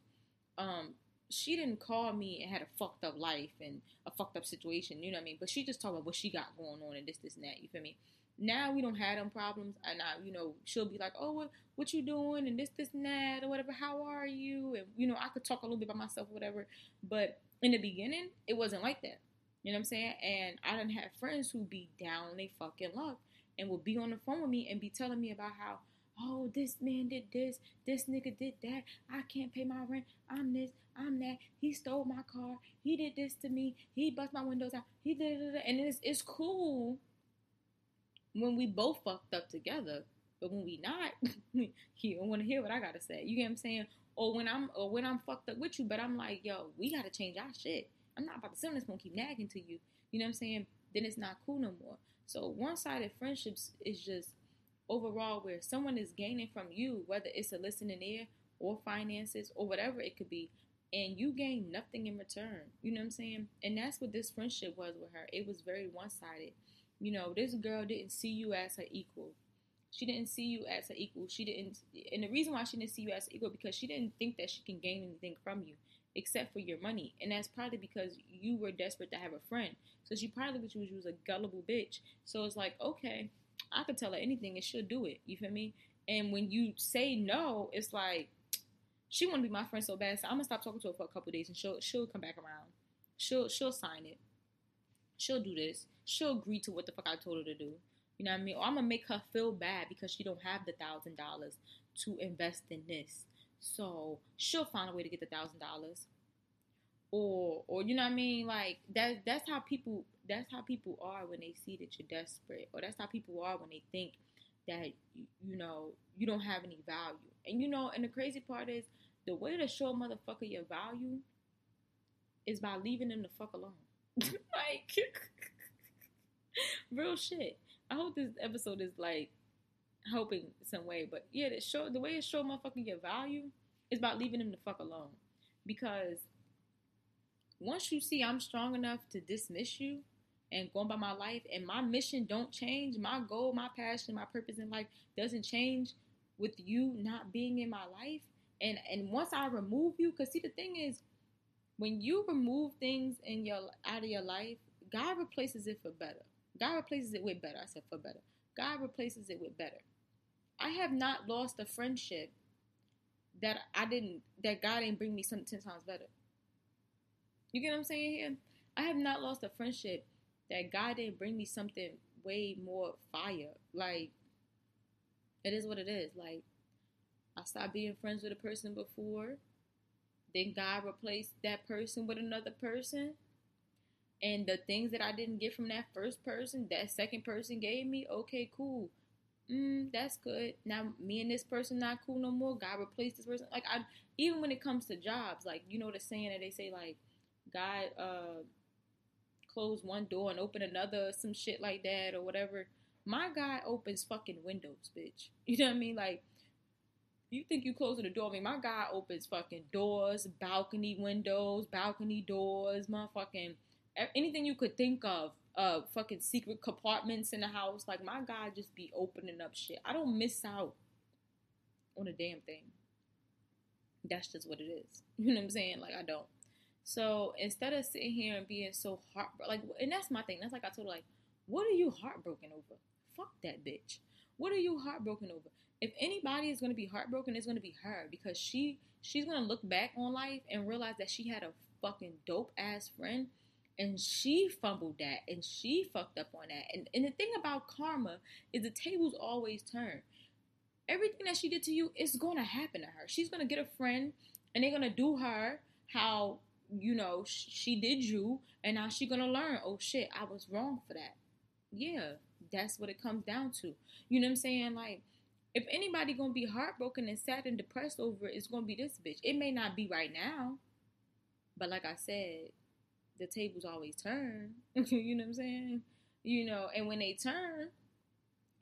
um, she didn't call me and had a fucked up life and a fucked up situation, you know what I mean? But she just talked about what she got going on and this, this, and that, you feel me? Now, we don't have them problems, and I, you know, she'll be like, oh, what, what you doing, and this, this, and that, or whatever, how are you? And, you know, I could talk a little bit about myself, whatever, but in the beginning, it wasn't like that. You know what I'm saying? And I done had friends who be down they fucking luck and will be on the phone with me and be telling me about how, oh, this man did this, this nigga did that, I can't pay my rent, I'm this, I'm that, he stole my car, he did this to me, he bust my windows out, he did it. And it's, it's cool when we both fucked up together, but when we not, you don't want to hear what I got to say. You get what I'm saying? Or when I'm, or when I'm fucked up with you, but I'm like, yo, we got to change our shit. I'm not about to sit on this phone, keep nagging to you. You know what I'm saying? Then it's not cool no more. So one-sided friendships is just overall where someone is gaining from you, whether it's a listening ear or finances or whatever it could be, and you gain nothing in return. You know what I'm saying? And that's what this friendship was with her. It was very one-sided. You know, this girl didn't see you as her equal. She didn't see you as her equal. She didn't, and the reason why she didn't see you as equal because she didn't think that she can gain anything from you, except for your money. And that's probably because you were desperate to have a friend. So she probably was you was a gullible bitch. So it's like, okay, I could tell her anything and she'll do it. You feel me? And when you say no, it's like, she want to be my friend so bad, so I'm going to stop talking to her for a couple of days and she'll she'll come back around. She'll she'll sign it. She'll do this. She'll agree to what the fuck I told her to do. You know what I mean? Or I'm going to make her feel bad because she don't have the one thousand dollars to invest in this. So she'll find a way to get the thousand dollars, or or you know what I mean. Like that. That's how people. That's how people are when they see that you're desperate, or that's how people are when they think that you, you know you don't have any value. And you know, and the crazy part is the way to show a motherfucker your value is by leaving them the fuck alone. Like real shit. I hope this episode is like helping some way, but yeah, that show the way it show motherfucking your value is about leaving them the fuck alone. Because once you see I'm strong enough to dismiss you, and going by my life, and my mission don't change, my goal, my passion, my purpose in life doesn't change with you not being in my life. And and once I remove you, because see, the thing is, when you remove things in your out of your life, God replaces it for better. God replaces it with better. I said for better. God replaces it with better. I have not lost a friendship that I didn't, that God didn't bring me something ten times better. You get what I'm saying here? I have not lost a friendship that God didn't bring me something way more fire. Like, it is what it is. Like, I stopped being friends with a person before. Then God replaced that person with another person. And the things that I didn't get from that first person, that second person gave me, okay, cool. Mm, that's good. Now, me and this person not cool no more. God replaced this person. Like, I, even when it comes to jobs, like, you know the saying that they say, like, God uh, closed one door and opened another, some shit like that or whatever. My God opens fucking windows, bitch. You know what I mean? Like, you think you closing the door? I mean, my God opens fucking doors, balcony windows, balcony doors, motherfucking anything you could think of, uh, fucking secret compartments in the house. Like, my God just be opening up shit. I don't miss out on a damn thing. That's just what it is. You know what I'm saying? Like, I don't. So instead of sitting here and being so heartbroken, like, and that's my thing. That's like I told her, like, what are you heartbroken over? Fuck that bitch. What are you heartbroken over? If anybody is going to be heartbroken, it's going to be her, because she she's going to look back on life and realize that she had a fucking dope-ass friend, and she fumbled that, and she fucked up on that. And, and the thing about karma is the tables always turn. Everything that she did to you is going to happen to her. She's going to get a friend, and they're going to do her how, you know, sh- she did you, and now she's going to learn, oh, shit, I was wrong for that. Yeah, that's what it comes down to. You know what I'm saying? Like, if anybody gonna be heartbroken and sad and depressed over it, it's gonna be this bitch. It may not be right now, but like I said, the tables always turn. You know what I'm saying? You know, and when they turn,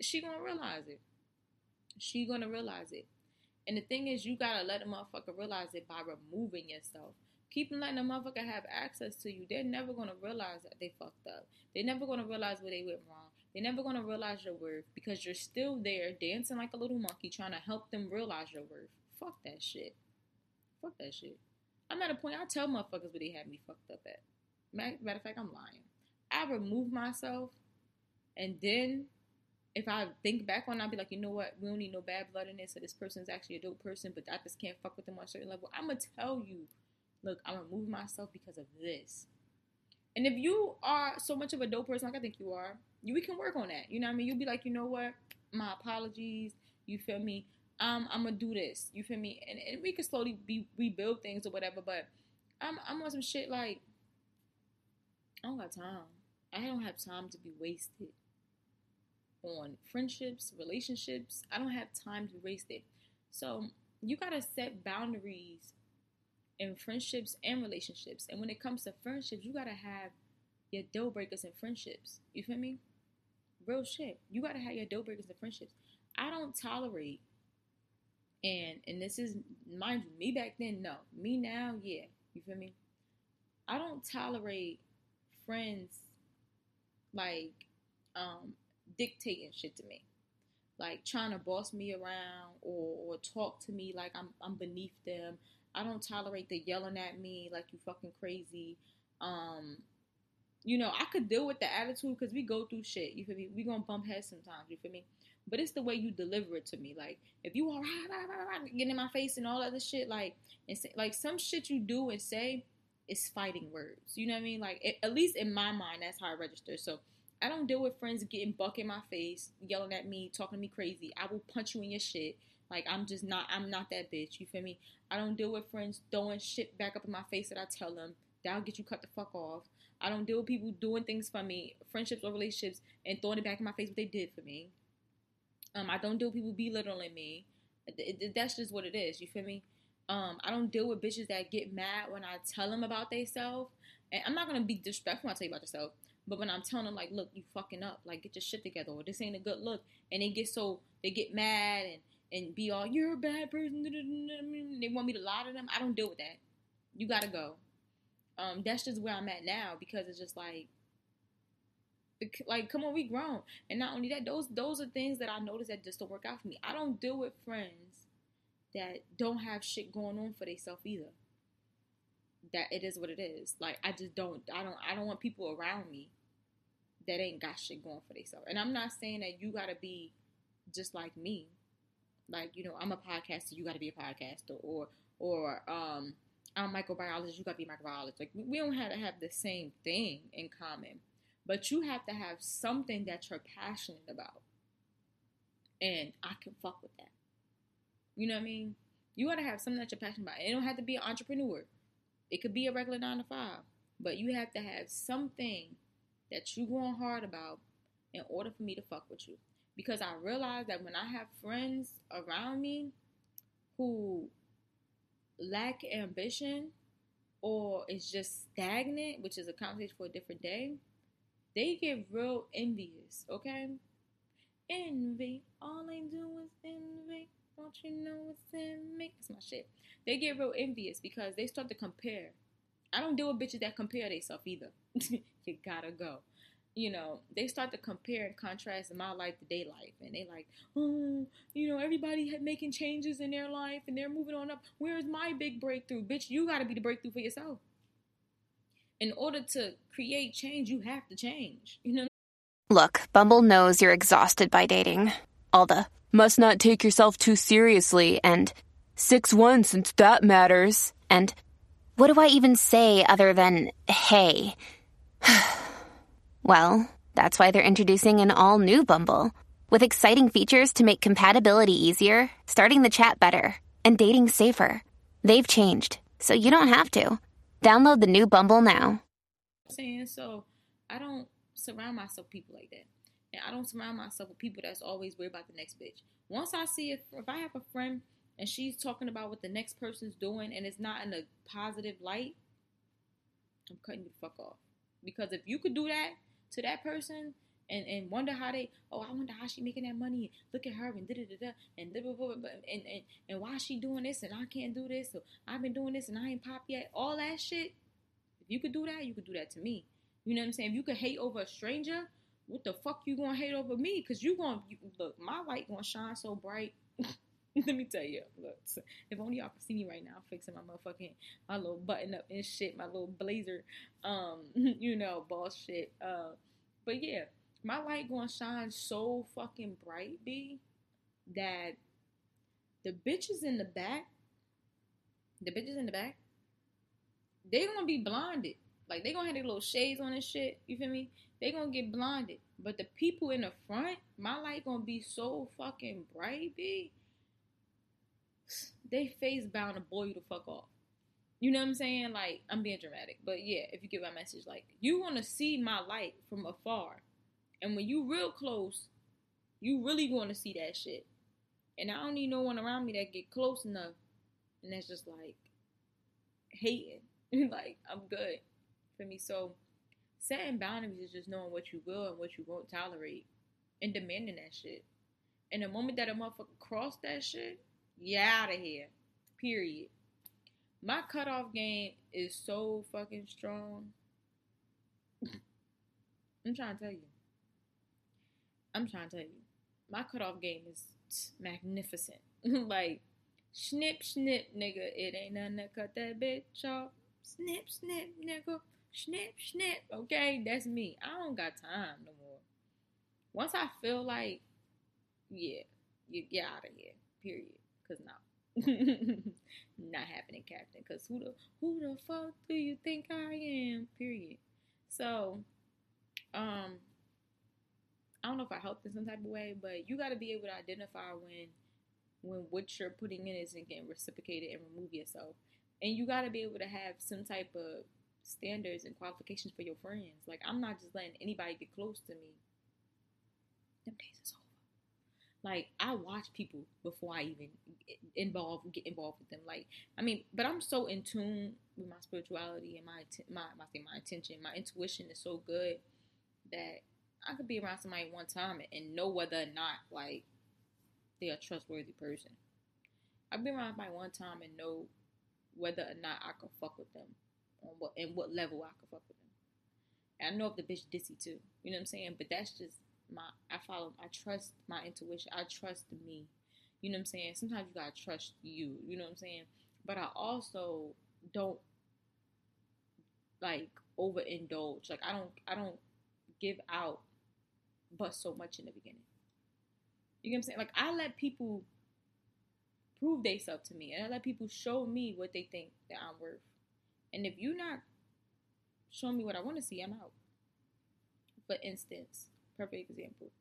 she gonna realize it. She gonna realize it. And the thing is, you gotta let a motherfucker realize it by removing yourself. Keep letting a motherfucker have access to you. They're never gonna realize that they fucked up. They're never gonna realize where they went wrong. They're never going to realize your worth, because you're still there dancing like a little monkey trying to help them realize your worth. Fuck that shit. Fuck that shit. I'm at a point, I tell motherfuckers where they had me fucked up at. Matter of fact, I'm lying. I remove myself, and then if I think back on it, I'll be like, you know what? We don't need no bad blood in this, so this person's actually a dope person, but I just can't fuck with them on a certain level. I'm going to tell you, look, I'm going to remove myself because of this. And if you are so much of a dope person, like I think you are, you, we can work on that. You know what I mean? You'll be like, you know what? My apologies. You feel me? Um, I'm going to do this. You feel me? And, and we can slowly be, rebuild things or whatever. But I'm, I'm on some shit like, I don't got time. I don't have time to be wasted on friendships, relationships. I don't have time to be wasted. So you got to set boundaries in friendships and relationships. And when it comes to friendships, you got to have your deal breakers in friendships. You feel me? Real shit. You got to have your deal breakers in friendships. I don't tolerate, and and this is, mind you, me back then, no. Me now, yeah. You feel me? I don't tolerate friends, like, um, dictating shit to me. Like, trying to boss me around or, or talk to me like I'm I'm beneath them. I don't tolerate the yelling at me like you fucking crazy. Um, you know, I could deal with the attitude because we go through shit. You feel me? We gonna bump heads sometimes. You feel me? But it's the way you deliver it to me. Like, if you are getting in my face and all other shit, like, and say, like, some shit you do and say is fighting words. You know what I mean? Like, it, at least in my mind, that's how I register. So I don't deal with friends getting buck in my face, yelling at me, talking to me crazy. I will punch you in your shit. Like, I'm just not, I'm not that bitch, you feel me? I don't deal with friends throwing shit back up in my face that I tell them. That'll get you cut the fuck off. I don't deal with people doing things for me, friendships or relationships, and throwing it back in my face what they did for me. Um, I don't deal with people belittling me. It, it, that's just what it is, you feel me? Um, I don't deal with bitches that get mad when I tell them about themselves. And I'm not going to be disrespectful when I tell you about yourself. But when I'm telling them, like, look, you fucking up. Like, get your shit together. Or this ain't a good look. And they get so, they get mad and and be all, you're a bad person, they want me to lie to them, I don't deal with that. You gotta go. Um, that's just where I'm at now, because it's just like, Like, come on, we grown. And not only that, those those are things that I noticed that just don't work out for me. I don't deal with friends that don't have shit going on for themselves either. That it is what it is. Like, I just don't, I don't, I don't want people around me that ain't got shit going for themselves. And I'm not saying that you gotta be just like me. Like, you know, I'm a podcaster, you gotta be a podcaster, or or um, I'm a microbiologist, you gotta be a microbiologist. Like, we don't have to have the same thing in common, but you have to have something that you're passionate about, and I can fuck with that. You know what I mean? You gotta have something that you're passionate about. It don't have to be an entrepreneur. It could be a regular nine to five, but you have to have something that you're going hard about in order for me to fuck with you. Because I realize that when I have friends around me who lack ambition or is just stagnant, which is a conversation for a different day, they get real envious, okay? Envy, all they do is envy. Don't you know what's in me? That's my shit. They get real envious because they start to compare. I don't deal with bitches that compare themselves either. You gotta go. You know, they start to compare and contrast my life to their life. And they like, oh, you know, everybody making changes in their life and they're moving on up. Where's my big breakthrough? Bitch, you gotta be the breakthrough for yourself. In order to create change, you have to change. You know? Look, Bumble knows you're exhausted by dating. All the must not take yourself too seriously and six one since that matters. And what do I even say other than, hey? Well, that's why they're introducing an all-new Bumble, with exciting features to make compatibility easier, starting the chat better, and dating safer. They've changed, so you don't have to. Download the new Bumble now. I'm saying, so I don't surround myself with people like that. And I don't surround myself with people that's always worried about the next bitch. Once I see, if, if I have a friend and she's talking about what the next person's doing and it's not in a positive light, I'm cutting you the fuck off. Because if you could do that to that person and, and wonder how they, oh, I wonder how she making that money. Look at her and da-da-da-da and da-da-da-da and, and, and why she doing this and I can't do this. So I've been doing this and I ain't pop yet. All that shit. If you could do that, you could do that to me. You know what I'm saying? If you could hate over a stranger, what the fuck you gonna hate over me? Because you gonna, you, look, my light gonna shine so bright. Let me tell you, look, if only y'all could see me right now, I'm fixing my motherfucking, my little button up and shit, my little blazer, um, you know, boss shit, uh, but yeah, my light gonna shine so fucking bright, B, that the bitches in the back, the bitches in the back, they gonna be blinded, like, they gonna have their little shades on and shit, you feel me, they gonna get blinded, but the people in the front, my light gonna be so fucking bright, B, they face bound to blow you the fuck off. You know what I'm saying? Like, I'm being dramatic. But yeah, if you get my message, like, you want to see my light from afar. And when you real close, you really going to see that shit. And I don't need no one around me that get close enough. And that's just like, hating. Like, I'm good. For me, so, setting boundaries is just knowing what you will and what you won't tolerate. And demanding that shit. And the moment that a motherfucker crossed that shit, yeah, out of here. Period. My cutoff game is so fucking strong. I'm trying to tell you. I'm trying to tell you. My cutoff game is magnificent. Like, snip, snip, nigga. It ain't nothing to cut that bitch off. Snip, snip, nigga. Snip, snip. Okay, that's me. I don't got time no more. Once I feel like, yeah, you get out of here. Period. Cause no, not happening, Captain. Cause who the who the fuck do you think I am? Period. So, um, I don't know if I helped in some type of way, but you got to be able to identify when when what you're putting in isn't getting reciprocated and remove yourself, and you got to be able to have some type of standards and qualifications for your friends. Like, I'm not just letting anybody get close to me. Them days is over. Like, I watch people before I even involve get involved with them. Like, I mean, but I'm so in tune with my spirituality and my my my thing, my intention, my intuition is so good that I could be around somebody one time and know whether or not like they're a trustworthy person. I've been around somebody one time and know whether or not I could fuck with them, on what and what level I could fuck with them. And I know if the bitch dissy too. You know what I'm saying? But that's just my, I follow, I trust my intuition. I trust me. You know what I'm saying? Sometimes you gotta trust you. You know what I'm saying? But I also don't, like, overindulge. Like, I don't, I don't give out but so much in the beginning. You know what I'm saying? Like, I let people prove themselves to me. And I let people show me what they think that I'm worth. And if you're not showing me what I want to see, I'm out. For instance, perfect example.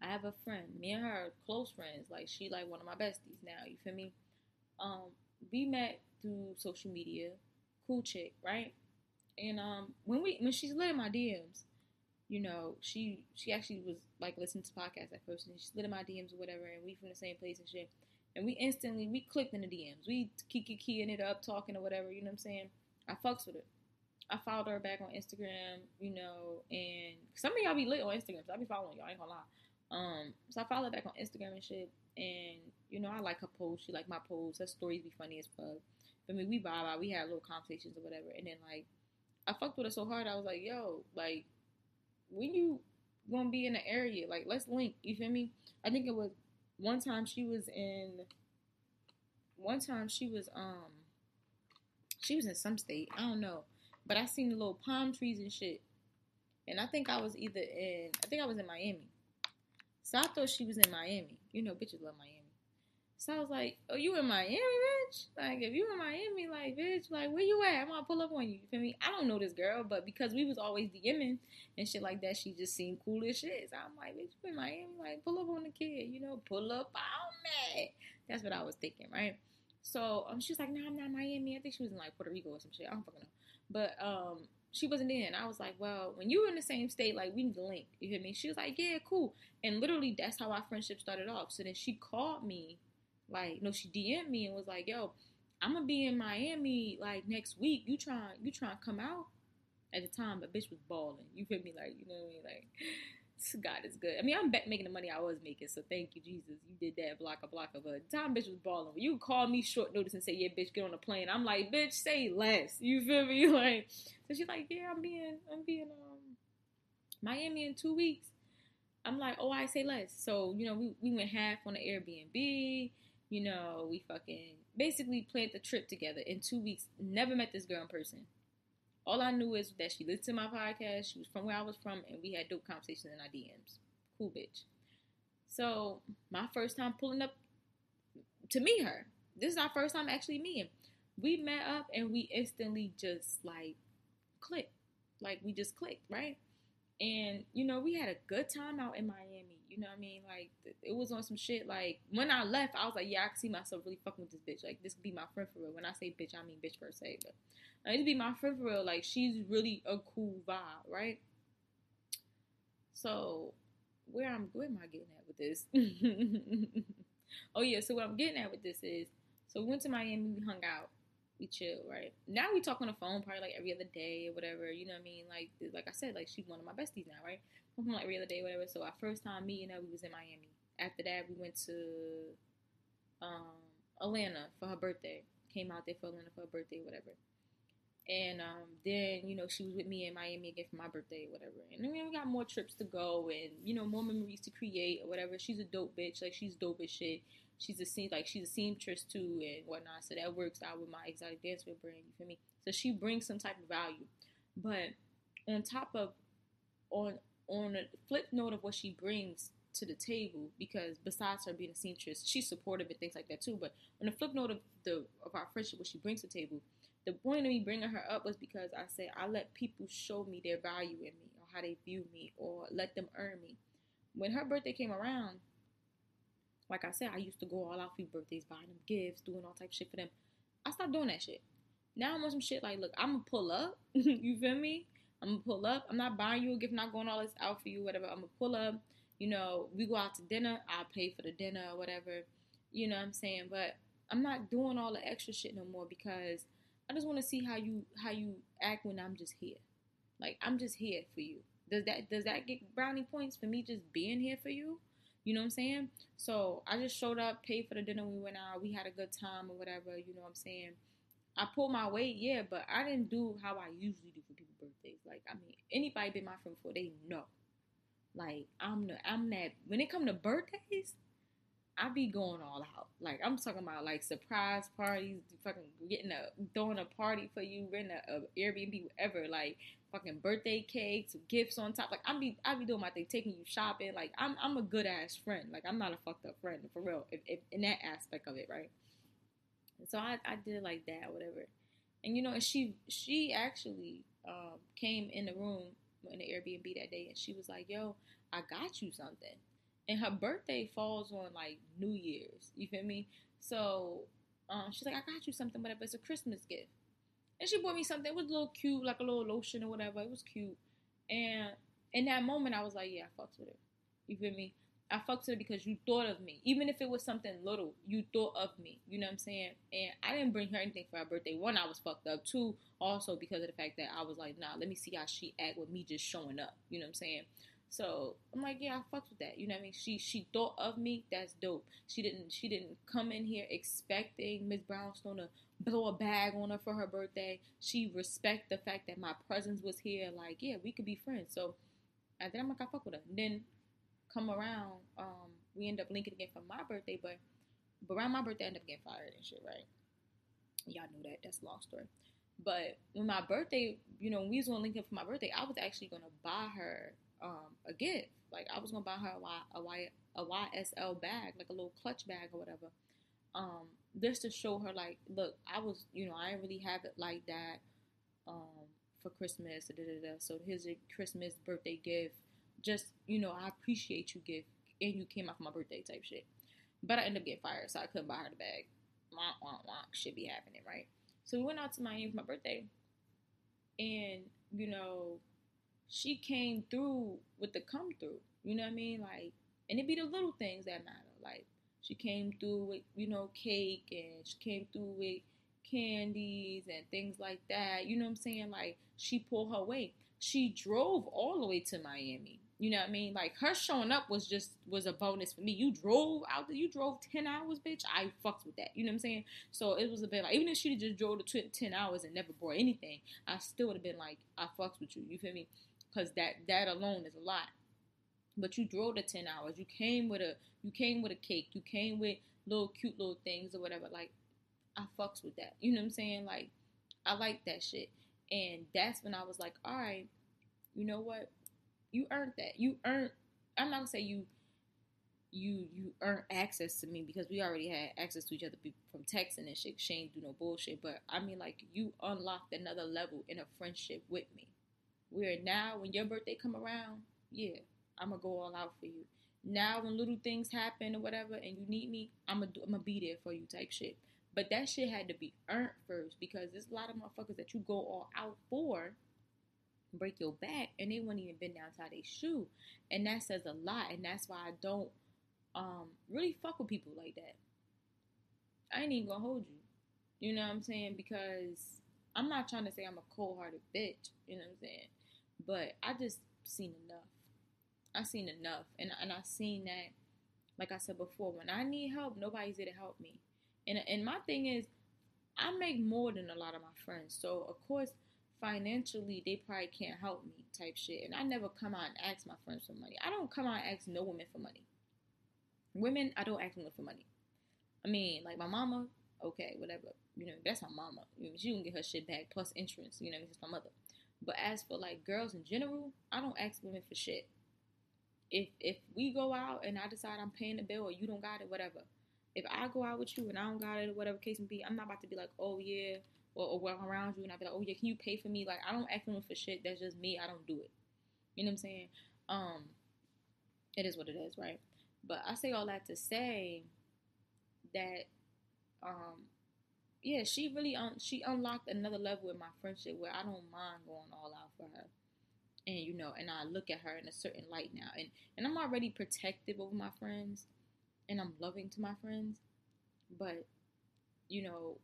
I have a friend. Me and her are close friends. Like, she like one of my besties now. You feel me? Um, we met through social media. Cool chick, right? And um, when we when she slid in my D Ms, you know, she she actually was like listening to podcasts at first, and she slid in my D Ms or whatever, and we from the same place and shit. And we instantly we clicked in the D Ms. We kiki keying it up, talking or whatever. You know what I'm saying? I fucks with it. I followed her back on Instagram, you know, and some of y'all be lit on Instagram, so I be following y'all. I ain't gonna lie. Um, so I followed her back on Instagram and shit, and you know, I like her posts. She like my posts. Her stories be funny as fuck. I mean, we vibe out. We had little conversations or whatever, and then like. I fucked with her so hard, I was like, yo, like, when you gonna be in the area? Like, let's link, you feel me? I think it was, one time she was in, one time she was, um, she was in some state, I don't know, but I seen the little palm trees and shit, and I think I was either in, I think I was in Miami, so I thought she was in Miami, you know, bitches love Miami. So I was like, oh, you in Miami, bitch? Like, if you in Miami, like, bitch, like, where you at? I'm going to pull up on you. You feel me? I don't know this girl, but because we was always DMing and shit like that, she just seemed cool as shit. So I'm like, bitch, you in Miami? Like, pull up on the kid, you know, pull up on me. That's what I was thinking, right? So um, she was like, no, nah, I'm not in Miami. I think she was in, like, Puerto Rico or some shit. I don't fucking know. But um, she wasn't in. I was like, well, when you were in the same state, like, we need to link. You hear me? She was like, yeah, cool. And literally, that's how our friendship started off. So then she called me. Like, no, she D M'd me and was like, yo, I'm going to be in Miami, like, next week. You trying you trying to come out? At the time, the bitch was balling. You feel me? Like, you know what I mean? Like, God is good. I mean, I'm back making the money I was making, so thank you, Jesus. You did that block a block of her. At the time, bitch was balling. You call me short notice and say, yeah, bitch, get on the plane. I'm like, bitch, say less. You feel me? Like, so she's like, yeah, I'm being, I'm being um Miami in two weeks. I'm like, oh, I say less. So, you know, we, we went half on the Airbnb. You know, we fucking basically planned the trip together in two weeks. Never met this girl in person. All I knew is that she listened to my podcast. She was from where I was from, and we had dope conversations in our D Ms. Cool bitch. So my first time pulling up to meet her. This is our first time actually meeting. We met up, and we instantly just, like, clicked. Like, we just clicked, right? And, you know, we had a good time out in Miami. You know what I mean? Like, it was on some shit. Like, when I left, I was like, yeah, I can see myself really fucking with this bitch. Like, this could be my friend for real. When I say bitch, I mean bitch per se. But like, this could be my friend for real. Like, she's really a cool vibe, right? So, where I'm, where am I getting at with this? Oh, yeah. So, what I'm getting at with this is, so we went to Miami. We hung out. We chill, right? Now we talk on the phone probably like every other day or whatever. You know what I mean? Like, like I said, like she's one of my besties now, right? I'm like every other day, whatever. So our first time meeting her, we was in Miami. After that, we went to um, Atlanta for her birthday. Came out there for Atlanta for her birthday, whatever. And um, then you know she was with me in Miami again for my birthday, whatever. And then we got more trips to go and you know more memories to create or whatever. She's a dope bitch. Like she's dope as shit. She's a seam, like she's a seamstress too and whatnot, so that works out with my exotic dancewear brand. You feel me? So she brings some type of value, but on top of on on a flip note of what she brings to the table, because besides her being a seamstress, she's supportive and things like that too. But on the flip note of the of our friendship, what she brings to the table, the point of me bringing her up was because I said I let people show me their value in me or how they view me or let them earn me. When her birthday came around. Like I said, I used to go all out for birthdays, buying them gifts, doing all type of shit for them. I stopped doing that shit. Now I'm on some shit like, look, I'm going to pull up. You feel me? I'm going to pull up. I'm not buying you a gift. I'm not going all this out for you, whatever. I'm going to pull up. You know, we go out to dinner. I pay for the dinner or whatever. You know what I'm saying? But I'm not doing all the extra shit no more because I just want to see how you how you act when I'm just here. Like, I'm just here for you. Does that does that get brownie points for me just being here for you? You know what I'm saying? So I just showed up, paid for the dinner we went out. We had a good time or whatever. You know what I'm saying? I pulled my weight, yeah, but I didn't do how I usually do for people's birthdays. Like, I mean, anybody been my friend before, they know. Like, I'm the, I'm that, when it come to birthdays, I be going all out. Like, I'm talking about, like, surprise parties, fucking getting a, throwing a party for you, renting an Airbnb, whatever, like, fucking birthday cakes, gifts on top. Like, I be, I be doing my thing, taking you shopping. Like, I'm, I'm a good-ass friend. Like, I'm not a fucked-up friend, for real, if, if, in that aspect of it, right? And so I, I did it like that or whatever. And, you know, and she, she actually um, came in the room in the Airbnb that day, and she was like, yo, I got you something. And her birthday falls on, like, New Year's. You feel me? So, um, she's like, I got you something, whatever. It's a Christmas gift. And she bought me something. It was a little cute, like a little lotion or whatever. It was cute. And in that moment, I was like, yeah, I fucked with her. You feel me? I fucked with her because you thought of me. Even if it was something little, you thought of me. You know what I'm saying? And I didn't bring her anything for her birthday. One, I was fucked up. Two, also because of the fact that I was like, nah, let me see how she act with me just showing up. You know what I'm saying? So I'm like, yeah, I fucked with that. You know what I mean? She she thought of me. That's dope. She didn't she didn't come in here expecting Miss Brownstone to blow a bag on her for her birthday. She respect the fact that my presence was here. Like, yeah, we could be friends. So and then I'm like, I fuck with her. And then come around, um, we end up linking again for my birthday. But, but around my birthday, I end up getting fired and shit, right? Y'all know that. That's a long story. But when my birthday, you know, when we was on LinkedIn for my birthday, I was actually going to buy her Um, a gift. Like, I was gonna buy her a, y, a, y, a Y S L bag, like a little clutch bag or whatever, um, just to show her, like, look, I was, you know, I didn't really have it like that um, for Christmas, da, da, da, so here's a Christmas birthday gift, just, you know, I appreciate you gift, and you came out for my birthday type shit. But I ended up getting fired, so I couldn't buy her the bag. Wah, wah, wah, shit be happening, right? So we went out to Miami for my birthday, and, you know, she came through with the come through, you know what I mean? Like, and it be the little things that matter. Like, she came through with, you know, cake, and she came through with candies and things like that. You know what I'm saying? Like, she pulled her weight. She drove all the way to Miami. You know what I mean? Like, her showing up was just, was a bonus for me. You drove out there, you drove ten hours, bitch. I fucked with that. You know what I'm saying? So it was a bit like, even if she just drove the ten hours and never brought anything, I still would have been like, I fucked with you. You feel me? Because that, that alone is a lot. But you drove the ten hours. You came with a you came with a cake. You came with little cute little things or whatever. Like, I fucks with that. You know what I'm saying? Like, I like that shit. And that's when I was like, all right, you know what? You earned that. You earned, I'm not going to say you, you, you earned access to me, because we already had access to each other from texting and shit. She ain't do no bullshit. But, I mean, like, you unlocked another level in a friendship with me. Where now, when your birthday come around, yeah, I'm going to go all out for you. Now, when little things happen or whatever, and you need me, I'm going to be there for you type shit. But that shit had to be earned first, because there's a lot of motherfuckers that you go all out for, break your back, and they wouldn't even bend down to their shoe. And that says a lot, and that's why I don't um, really fuck with people like that. I ain't even going to hold you. You know what I'm saying? Because I'm not trying to say I'm a cold-hearted bitch. You know what I'm saying? But I just seen enough. I seen enough. And, and I seen that, like I said before, when I need help, nobody's there to help me. And, and my thing is, I make more than a lot of my friends. So, of course, financially, they probably can't help me type shit. And I never come out and ask my friends for money. I don't come out and ask no woman for money. Women, I don't ask women for money. I mean, like my mama, okay, whatever. You know, that's my mama. She can get her shit back, plus insurance. You know what I mean? It's my mother. But as for, like, girls in general, I don't ask women for shit. If if we go out and I decide I'm paying the bill or you don't got it, whatever. If I go out with you and I don't got it or whatever case may be, I'm not about to be like, oh, yeah, or, or walk around you and I be like, oh, yeah, can you pay for me? Like, I don't ask women for shit. That's just me. I don't do it. You know what I'm saying? Um, it is what it is, right? But I say all that to say that, um... yeah, she really, um, she unlocked another level in my friendship where I don't mind going all out for her. And, you know, and I look at her in a certain light now. And, and I'm already protective over my friends, and I'm loving to my friends. But, you know,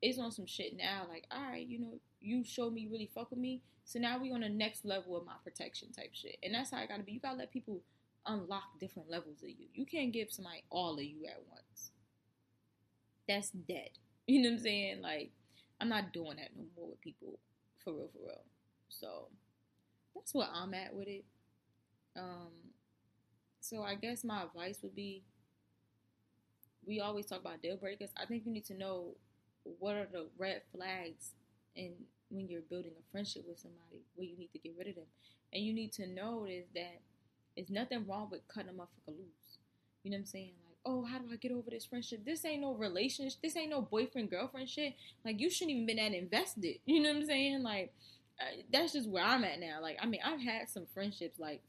it's on some shit now. Like, all right, you know, you showed me you really fuck with me. So now we on the next level of my protection type shit. And that's how I gotta be. You gotta let people unlock different levels of you. You can't give somebody all of you at once. That's dead. You know what I'm saying? Like, I'm not doing that no more with people, for real, for real. So that's where I'm at with it. Um, so I guess my advice would be, we always talk about deal breakers. I think you need to know what are the red flags in when you're building a friendship with somebody where you need to get rid of them. And you need to know is that there's nothing wrong with cutting a motherfucker loose. You know what I'm saying? Like, oh, how do I get over this friendship? This ain't no relationship. This ain't no boyfriend-girlfriend shit. Like, you shouldn't even been that invested. You know what I'm saying? Like, uh, that's just where I'm at now. Like, I mean, I've had some friendships, like,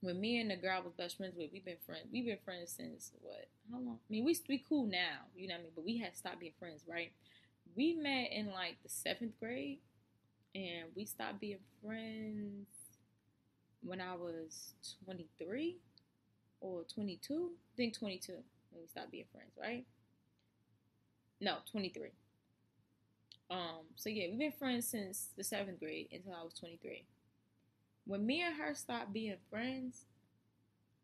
when me and the girl I was best friends with, we've been friends. We've been friends since, what, how long? I mean, we we cool now, you know what I mean? But we had stopped being friends, right? We met in, like, the seventh grade, and we stopped being friends when I was twenty-three or twenty-two. I think twenty-two when we stopped being friends, right? No, twenty-three. Um. So, yeah, we've been friends since the seventh grade until I was twenty-three. When me and her stopped being friends,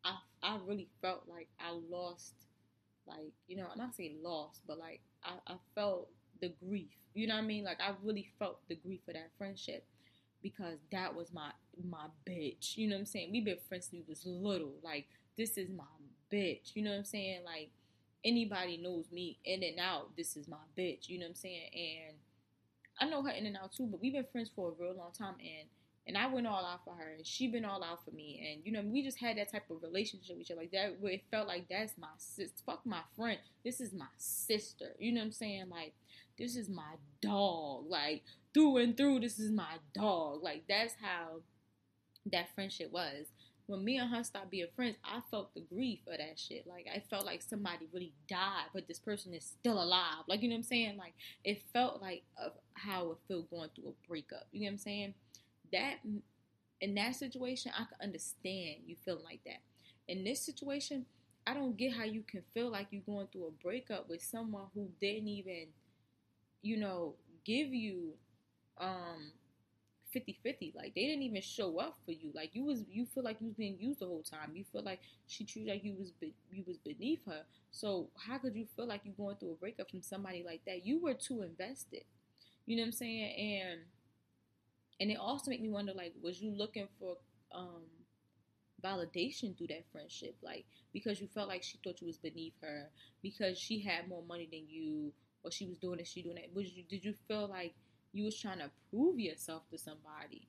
I, I really felt like I lost, like, you know, I'm not saying lost, but, like, I, I felt the grief. You know what I mean? Like, I really felt the grief of that friendship because that was my my bitch. You know what I'm saying? We've been friends since we was little. Like, this is my bitch. You know what I'm saying? Like, anybody knows me in and out, this is my bitch. You know what I'm saying? And I know her in and out, too, but we've been friends for a real long time, and And I went all out for her, and she been all out for me. And, you know, we just had that type of relationship with each other. Like, that, where it felt like, that's my sister. Fuck my friend. This is my sister. You know what I'm saying? Like, this is my dog. Like, through and through, this is my dog. Like, that's how that friendship was. When me and her stopped being friends, I felt the grief of that shit. Like, I felt like somebody really died, but this person is still alive. Like, you know what I'm saying? Like, it felt like of how it felt going through a breakup. You know what I'm saying? That, in that situation, I can understand you feeling like that. In this situation, I don't get how you can feel like you're going through a breakup with someone who didn't even, you know, give you um, fifty-fifty. Like, they didn't even show up for you. Like, you was, you feel like you was being used the whole time. You feel like she treated like you was be, you was beneath her. So how could you feel like you're going through a breakup from somebody like that? You were too invested. You know what I'm saying? And... And it also made me wonder, like, was you looking for um, validation through that friendship? Like, because you felt like she thought you was beneath her, because she had more money than you, or she was doing this, she doing that. Was you, did you feel like you was trying to prove yourself to somebody,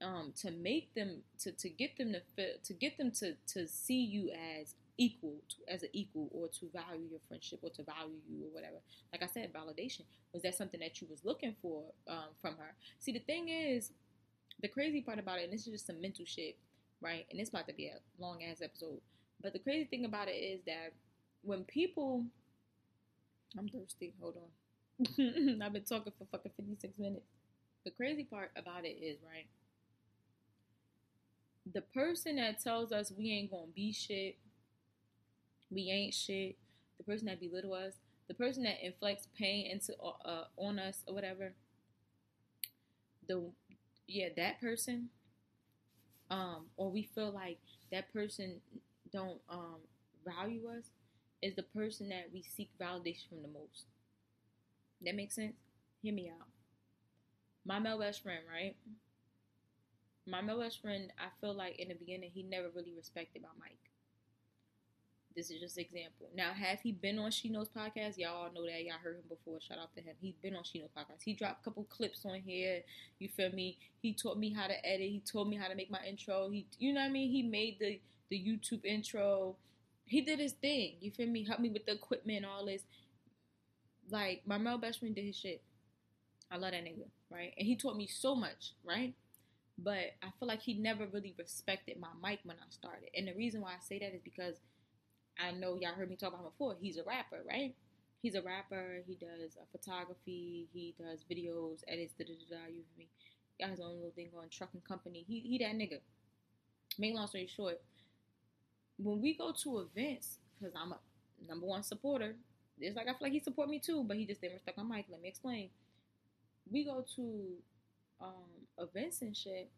um, to make them, to, to get them to feel, to get them to, to see you as equal, to, as an equal, or to value your friendship, or to value you, or whatever? Like I said, validation. Was that something that you was looking for um, from her? See, the thing is, the crazy part about it, and this is just some mental shit, right? And it's about to be a long-ass episode. But the crazy thing about it is that when people... I'm thirsty. Hold on. I've been talking for fucking fifty-six minutes. The crazy part about it is, right, the person that tells us we ain't gonna be shit, we ain't shit, the person that belittle us, the person that inflicts pain into uh, on us or whatever, the yeah, that person, um, or we feel like that person don't um, value us, is the person that we seek validation from the most. That makes sense? Hear me out. My male best friend, right? My male best friend, I feel like in the beginning, he never really respected my mic. This is just an example. Now, has he been on She Knows podcast? Y'all all know that. Y'all heard him before. Shout out to him. He's been on She Knows podcast. He dropped a couple clips on here. You feel me? He taught me how to edit. He told me how to make my intro. He, you know what I mean? He made the, the YouTube intro. He did his thing. You feel me? Helped me with the equipment and all this. Like, my male best friend did his shit. I love that nigga, right? And he taught me so much, right? But I feel like he never really respected my mic when I started. And the reason why I say that is because I know y'all heard me talk about him before. He's a rapper, right? He's a rapper. He does uh, photography. He does videos, edits, da-da-da-da, you feel me? Got his own little thing on Trucking Company. He he that nigga. Make long story short, when we go to events, because I'm a number one supporter, it's like I feel like he support me too, but he just didn't respect my mic. Let me explain. We go to um, events and shit.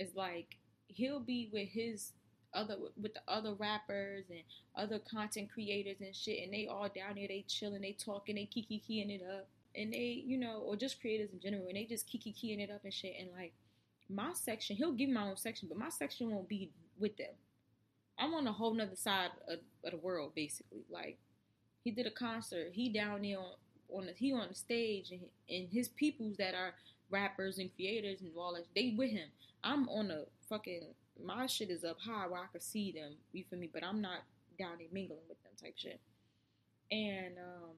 It's like he'll be with his... other with the other rappers and other content creators and shit, and they all down there, they chilling, they talking, they kiki-keying it up. and they, you know, or just creators in general, and they just kiki keying it up and shit. And like my section, he'll give my own section, but my section won't be with them. I'm on a whole nother side of, of the world, basically. Like he did a concert, he down there on, on the, he on the stage, and, and his peoples that are rappers and creators and all that, they with him. I'm on a fucking, my shit is up high where I can see them, you feel me, but I'm not down there mingling with them type shit. And um,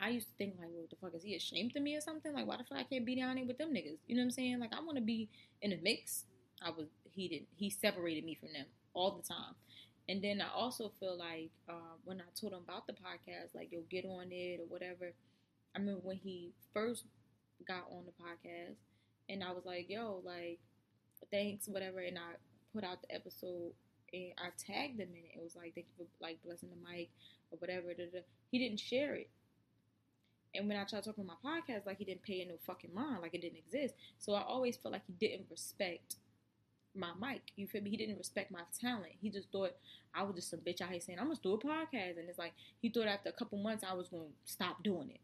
I used to think, like, what the fuck, is he ashamed of me or something? Like, why the fuck I can't be down there with them niggas? You know what I'm saying? Like, I want to be in a mix. I was, he didn't, he separated me from them all the time. And then I also feel like uh, when I told him about the podcast, like, yo, get on it or whatever. I remember when he first got on the podcast, and I was like, yo, like, thanks, whatever. And I put out the episode, and I tagged him in it. It was like, thank you for, like, blessing the mic or whatever. Da, da. He didn't share it. And when I tried talking about my podcast, like, he didn't pay it no fucking mind, like it didn't exist. So I always felt like he didn't respect my mic. You feel me? He didn't respect my talent. He just thought I was just a bitch out here saying, I'm going to do a podcast. And it's like, he thought after a couple months I was going to stop doing it.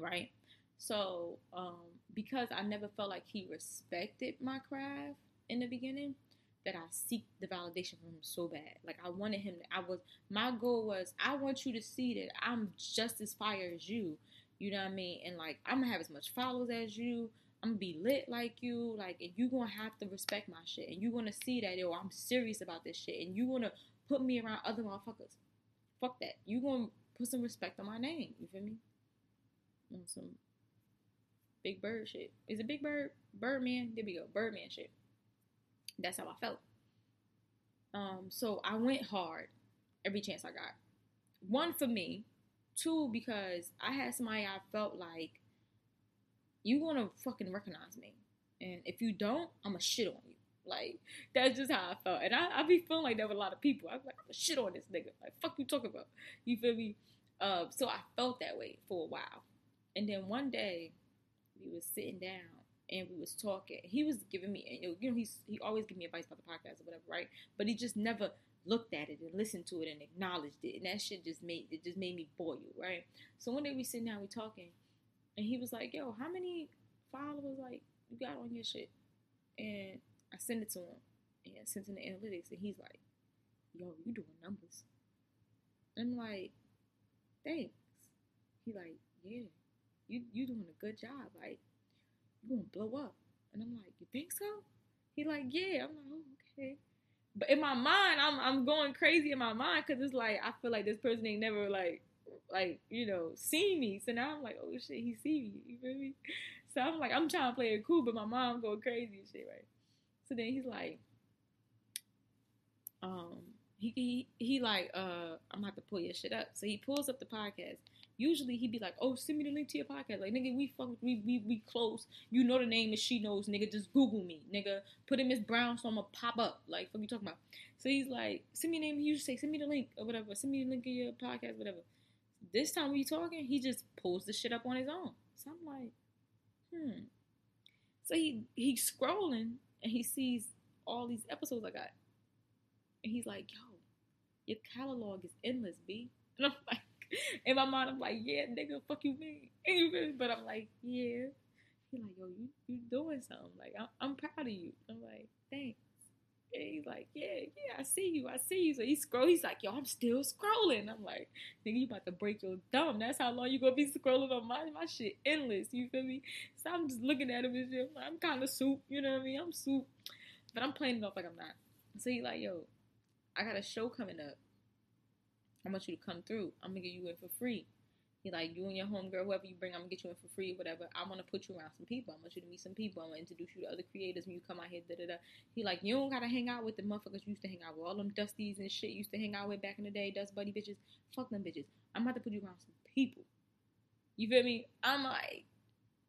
Right? So, um, because I never felt like he respected my craft in the beginning, that I seek the validation from him so bad. Like, I wanted him to, I was, my goal was, I want you to see that I'm just as fire as you. You know what I mean? And, like, I'm going to have as much followers as you. I'm going to be lit like you. Like, and you're going to have to respect my shit. And you're going to see that, yo, I'm serious about this shit. And you're going to put me around other motherfuckers. Fuck that. You're going to put some respect on my name. You feel me? On some Big Bird shit. Is it Big Bird? Birdman? There we go. Birdman shit. That's how I felt. Um, so I went hard every chance I got. One, for me. Two, because I had somebody I felt like, you want to fucking recognize me. And if you don't, I'm going to shit on you. Like, that's just how I felt. And I, I be feeling like that with a lot of people. I was like, I'm going to shit on this nigga. Like, fuck you talking about? You feel me? Uh, so I felt that way for a while. And then one day, we was sitting down. And we was talking. He was giving me, you know, he's, he always give me advice about the podcast or whatever, right? But he just never looked at it and listened to it and acknowledged it. And that shit just made, it just made me boil, right? So one day we sitting down, we talking. And he was like, yo, how many followers, like, you got on your shit? And I sent it to him. And I sent him the analytics. And he's like, yo, you doing numbers. I'm like, thanks. He like, yeah, you you doing a good job, like. You're going to blow up. And I'm like, you think so? He like, yeah. I'm like, oh, okay. But in my mind, I'm I'm going crazy in my mind because it's like, I feel like this person ain't never, like, like you know, seen me. So now I'm like, oh, shit, he see me. You feel me? So I'm like, I'm trying to play it cool, but my mom going crazy and shit, right? So then he's like, um, he, he, he like, uh, I'm going to have to pull your shit up. So he pulls up the podcast. Usually he'd be like, "Oh, send me the link to your podcast." Like, nigga, we fuck, we we we close. You know the name is She Knows, nigga. Just Google me, nigga. Put in Miss Brownstone, I'ma pop up. Like, fuck you talking about? So he's like, "Send me the name." He used to say, "Send me the link or whatever. Send me the link of your podcast, whatever." This time we talking, he just pulls the shit up on his own. So I'm like, hmm. So he he's scrolling and he sees all these episodes I got, and he's like, "Yo, your catalog is endless, B." And I'm like. In my mind, I'm like, yeah, nigga, fuck you, man. But I'm like, yeah. He's like, yo, you, you doing something. Like, I'm, I'm proud of you. I'm like, thanks. And he's like, yeah, yeah, I see you. I see you. So he scroll. He's like, yo, I'm still scrolling. I'm like, nigga, you about to break your thumb. That's how long you going to be scrolling on my, my shit. Endless. You feel me? So I'm just looking at him and shit. I'm, like, I'm kind of soup. You know what I mean? I'm soup. But I'm playing it off like I'm not. So he's like, yo, I got a show coming up. I want you to come through. I'm going to get you in for free. He like, you and your homegirl, whoever you bring, I'm going to get you in for free, whatever. I want to put you around some people. I want you to meet some people. I want to introduce you to other creators when you come out here, da-da-da. He like, you don't got to hang out with the motherfuckers you used to hang out with. All them dusties and shit you used to hang out with back in the day. Dust buddy bitches. Fuck them bitches. I'm about to put you around some people. You feel me? I'm like,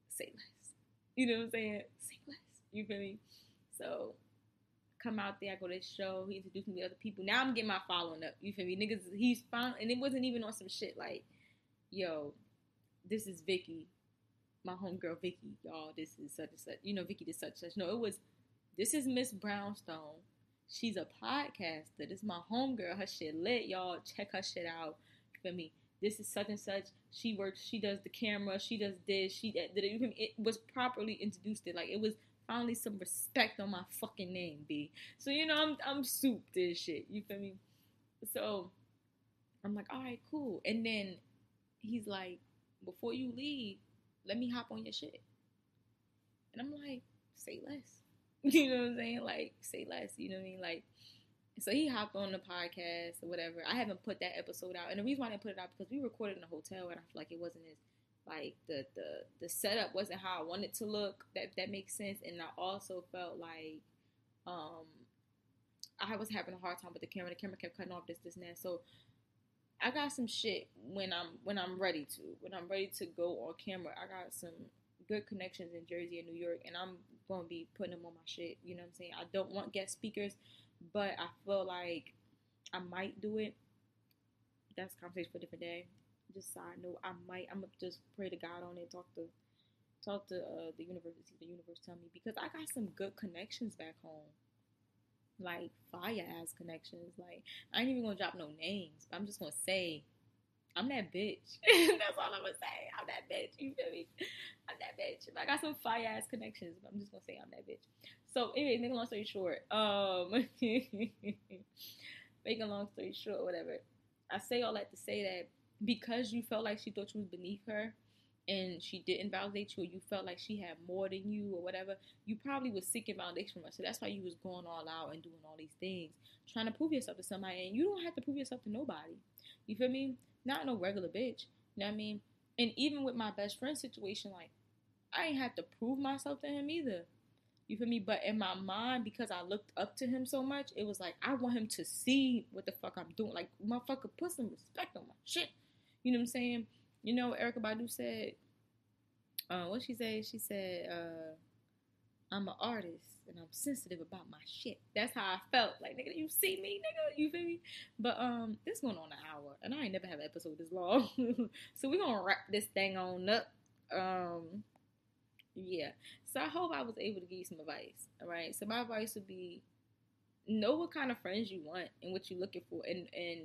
say less. You know what I'm saying? Say less. You feel me? So... come out there, I go to this show, he introduced me to other people. Now I'm getting my following up, you feel me? Niggas, he's found, and it wasn't even on some shit like, yo, this is Vicky, my homegirl Vicky, y'all, this is such and such, you know, Vicky did such such. No, it was, this is Miss Brownstone, she's a podcaster, this is my homegirl, her shit lit, y'all, check her shit out, you feel me? this is such and such, she works, she does the camera, she does this, she did it. It was properly introduced. It like it was finally some respect on my fucking name, B. So, you know, I'm I'm souped and shit. You feel me? So I'm like, all right, cool. And then he's like, before you leave, let me hop on your shit. And I'm like, say less. You know what I'm saying? Like, say less. You know what I mean? Like, so he hopped on the podcast or whatever. I haven't put that episode out. And the reason why I didn't put it out because we recorded in a hotel, and I feel like it wasn't as, like, the, the, the setup wasn't how I wanted to look. That that makes sense. And I also felt like um, I was having a hard time with the camera. The camera kept cutting off this, this, and that. So I got some shit when I'm when I'm ready to. When I'm ready to go on camera, I got some good connections in Jersey and New York, and I'm going to be putting them on my shit. You know what I'm saying? I don't want guest speakers, but I feel like I might do it. That's a conversation for a different day. Just side note, I might. I'm going to just pray to God on it, talk to talk to uh, the universe, see the universe tell me, because I got some good connections back home. Like, fire-ass connections. Like, I ain't even going to drop no names, but I'm just going to say, I'm that bitch. That's all I'm going to say. I'm that bitch. You feel me? I'm that bitch. I got some fire-ass connections, but I'm just going to say I'm that bitch. So, anyway, make a long story short. Um, make a long story short, whatever. I say all that to say that because you felt like she thought you was beneath her, and she didn't validate you, or you felt like she had more than you, or whatever, you probably was seeking validation from her. So that's why you was going all out and doing all these things, trying to prove yourself to somebody. And you don't have to prove yourself to nobody. You feel me? Not no regular bitch. You know what I mean? And even with my best friend situation, like, I ain't have to prove myself to him either. You feel me? But in my mind, because I looked up to him so much, it was like, I want him to see what the fuck I'm doing. Like, motherfucker, put some respect on my shit. You know what I'm saying? You know, Erykah Badu said, uh, what she said? She said, uh, I'm an artist and I'm sensitive about my shit. That's how I felt. Like, nigga, you see me, nigga, you feel me? But um, this went on an hour, and I ain't never had an episode this long. So we're going to wrap this thing on up. Um, yeah. So I hope I was able to give you some advice, all right? So my advice would be, know what kind of friends you want and what you're looking for, and and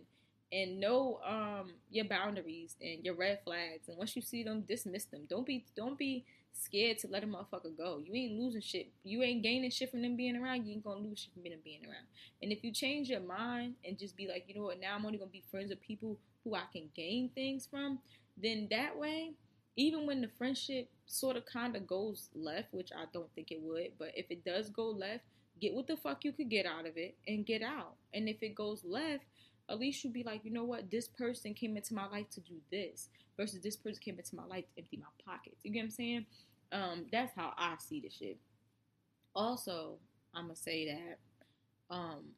And know um, your boundaries and your red flags. And once you see them, dismiss them. Don't be don't be scared to let a motherfucker go. You ain't losing shit. You ain't gaining shit from them being around. You ain't going to lose shit from them being around. And if you change your mind and just be like, you know what, now I'm only going to be friends with people who I can gain things from, then that way, even when the friendship sort of kind of goes left, which I don't think it would, but if it does go left, get what the fuck you could get out of it and get out. And if it goes left, at least you'd be like, you know what, this person came into my life to do this versus this person came into my life to empty my pockets. You get what I'm saying? Um, that's how I see the shit. Also, I'm going to say that um,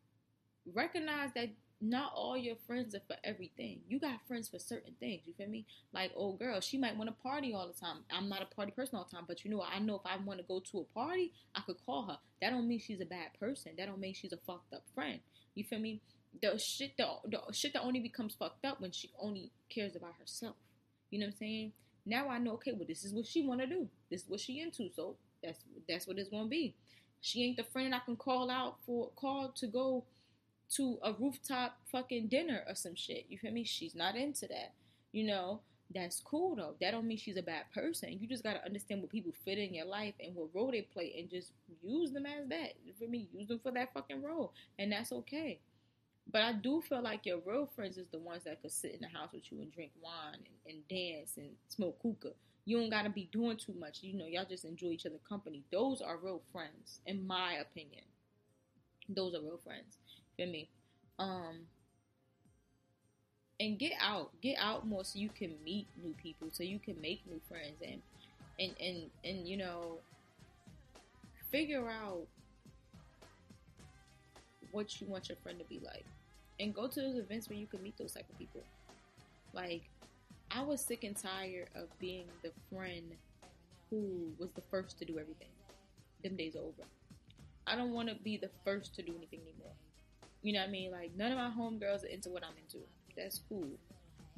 recognize that not all your friends are for everything. You got friends for certain things. You feel me? Like, old girl, she might want to party all the time. I'm not a party person all the time, but you know, I know if I want to go to a party, I could call her. That don't mean she's a bad person. That don't mean she's a fucked up friend. You feel me? The shit, the, the shit that only becomes fucked up when she only cares about herself. You know what I'm saying? Now I know, okay, well, this is what she want to do. This is what she into, so that's that's what it's going to be. She ain't the friend I can call out for, call to go to a rooftop fucking dinner or some shit. You feel me? She's not into that. You know, that's cool, though. That don't mean she's a bad person. You just got to understand what people fit in your life and what role they play and just use them as that. You feel me? Use them for that fucking role, and that's okay. But I do feel like your real friends is the ones that could sit in the house with you and drink wine and, and dance and smoke hookah. You don't got to be doing too much. You know, y'all just enjoy each other's company. Those are real friends, in my opinion. Those are real friends for me. Um, and get out. Get out more so you can meet new people, so you can make new friends. And, and, and, and you know, figure out what you want your friend to be like, and go to those events where you can meet those type of people. Like, I was sick and tired of being the friend who was the first to do everything. Them days are over. I don't want to be the first to do anything anymore. You know what I mean? Like, none of my homegirls are into what I'm into. That's cool.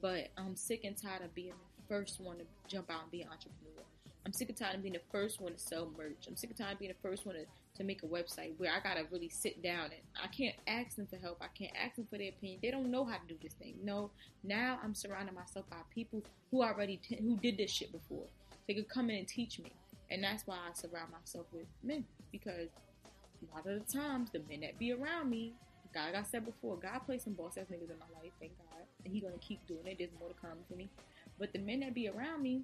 But I'm sick and tired of being the first one to jump out and be an entrepreneur. I'm sick and tired of being the first one to sell merch. I'm sick and tired of being the first one to to make a website where I got to really sit down and I can't ask them for help. I can't ask them for their opinion. They don't know how to do this thing. No, now I'm surrounding myself by people who already, t- who did this shit before. They could come in and teach me. And that's why I surround myself with men, because a lot of the times the men that be around me, God, like I said before, God plays some boss ass niggas in my life, thank God. And He gonna keep doing it. There's more to come for me. But the men that be around me,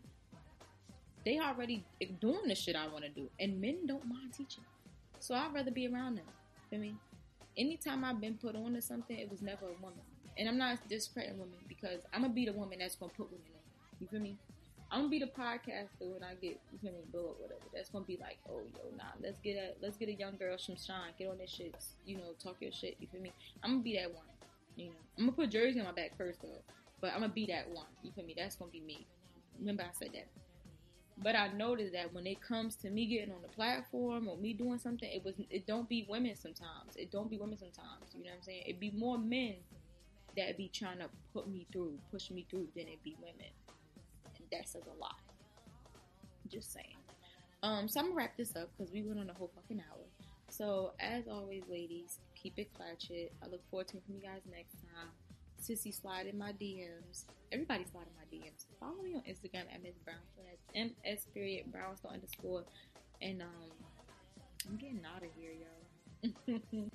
they already doing the shit I want to do. And men don't mind teaching. So I'd rather be around them. Feel me? Anytime I've been put on to something, it was never a woman. And I'm not discrediting women, because I'm going to be the woman that's going to put women in. You feel me? I'm going to be the podcaster when I get, you feel me, blow up, whatever. That's going to be like, oh, yo, nah, let's get a let's get a young girl some shine. Get on this shit. You know, talk your shit. You feel me? I'm going to be that one. You know, I'm going to put jerseys on my back first, though. But I'm going to be that one. You feel me? That's going to be me. Remember I said that. But I noticed that when it comes to me getting on the platform or me doing something, it was it don't be women sometimes. It don't be women sometimes. You know what I'm saying? It be more men that be trying to put me through, push me through, than it be women. And that says a lot. Just saying. Um, so I'm going to wrap this up because we went on a whole fucking hour. So as always, ladies, keep it clatched. I look forward to hearing from you guys next time. Sissy, slide in my D Ms. Everybody slide in my D Ms. Follow me on Instagram at Miss Brownstone. That's M S period Brownstone underscore. And um, I'm getting out of here, y'all.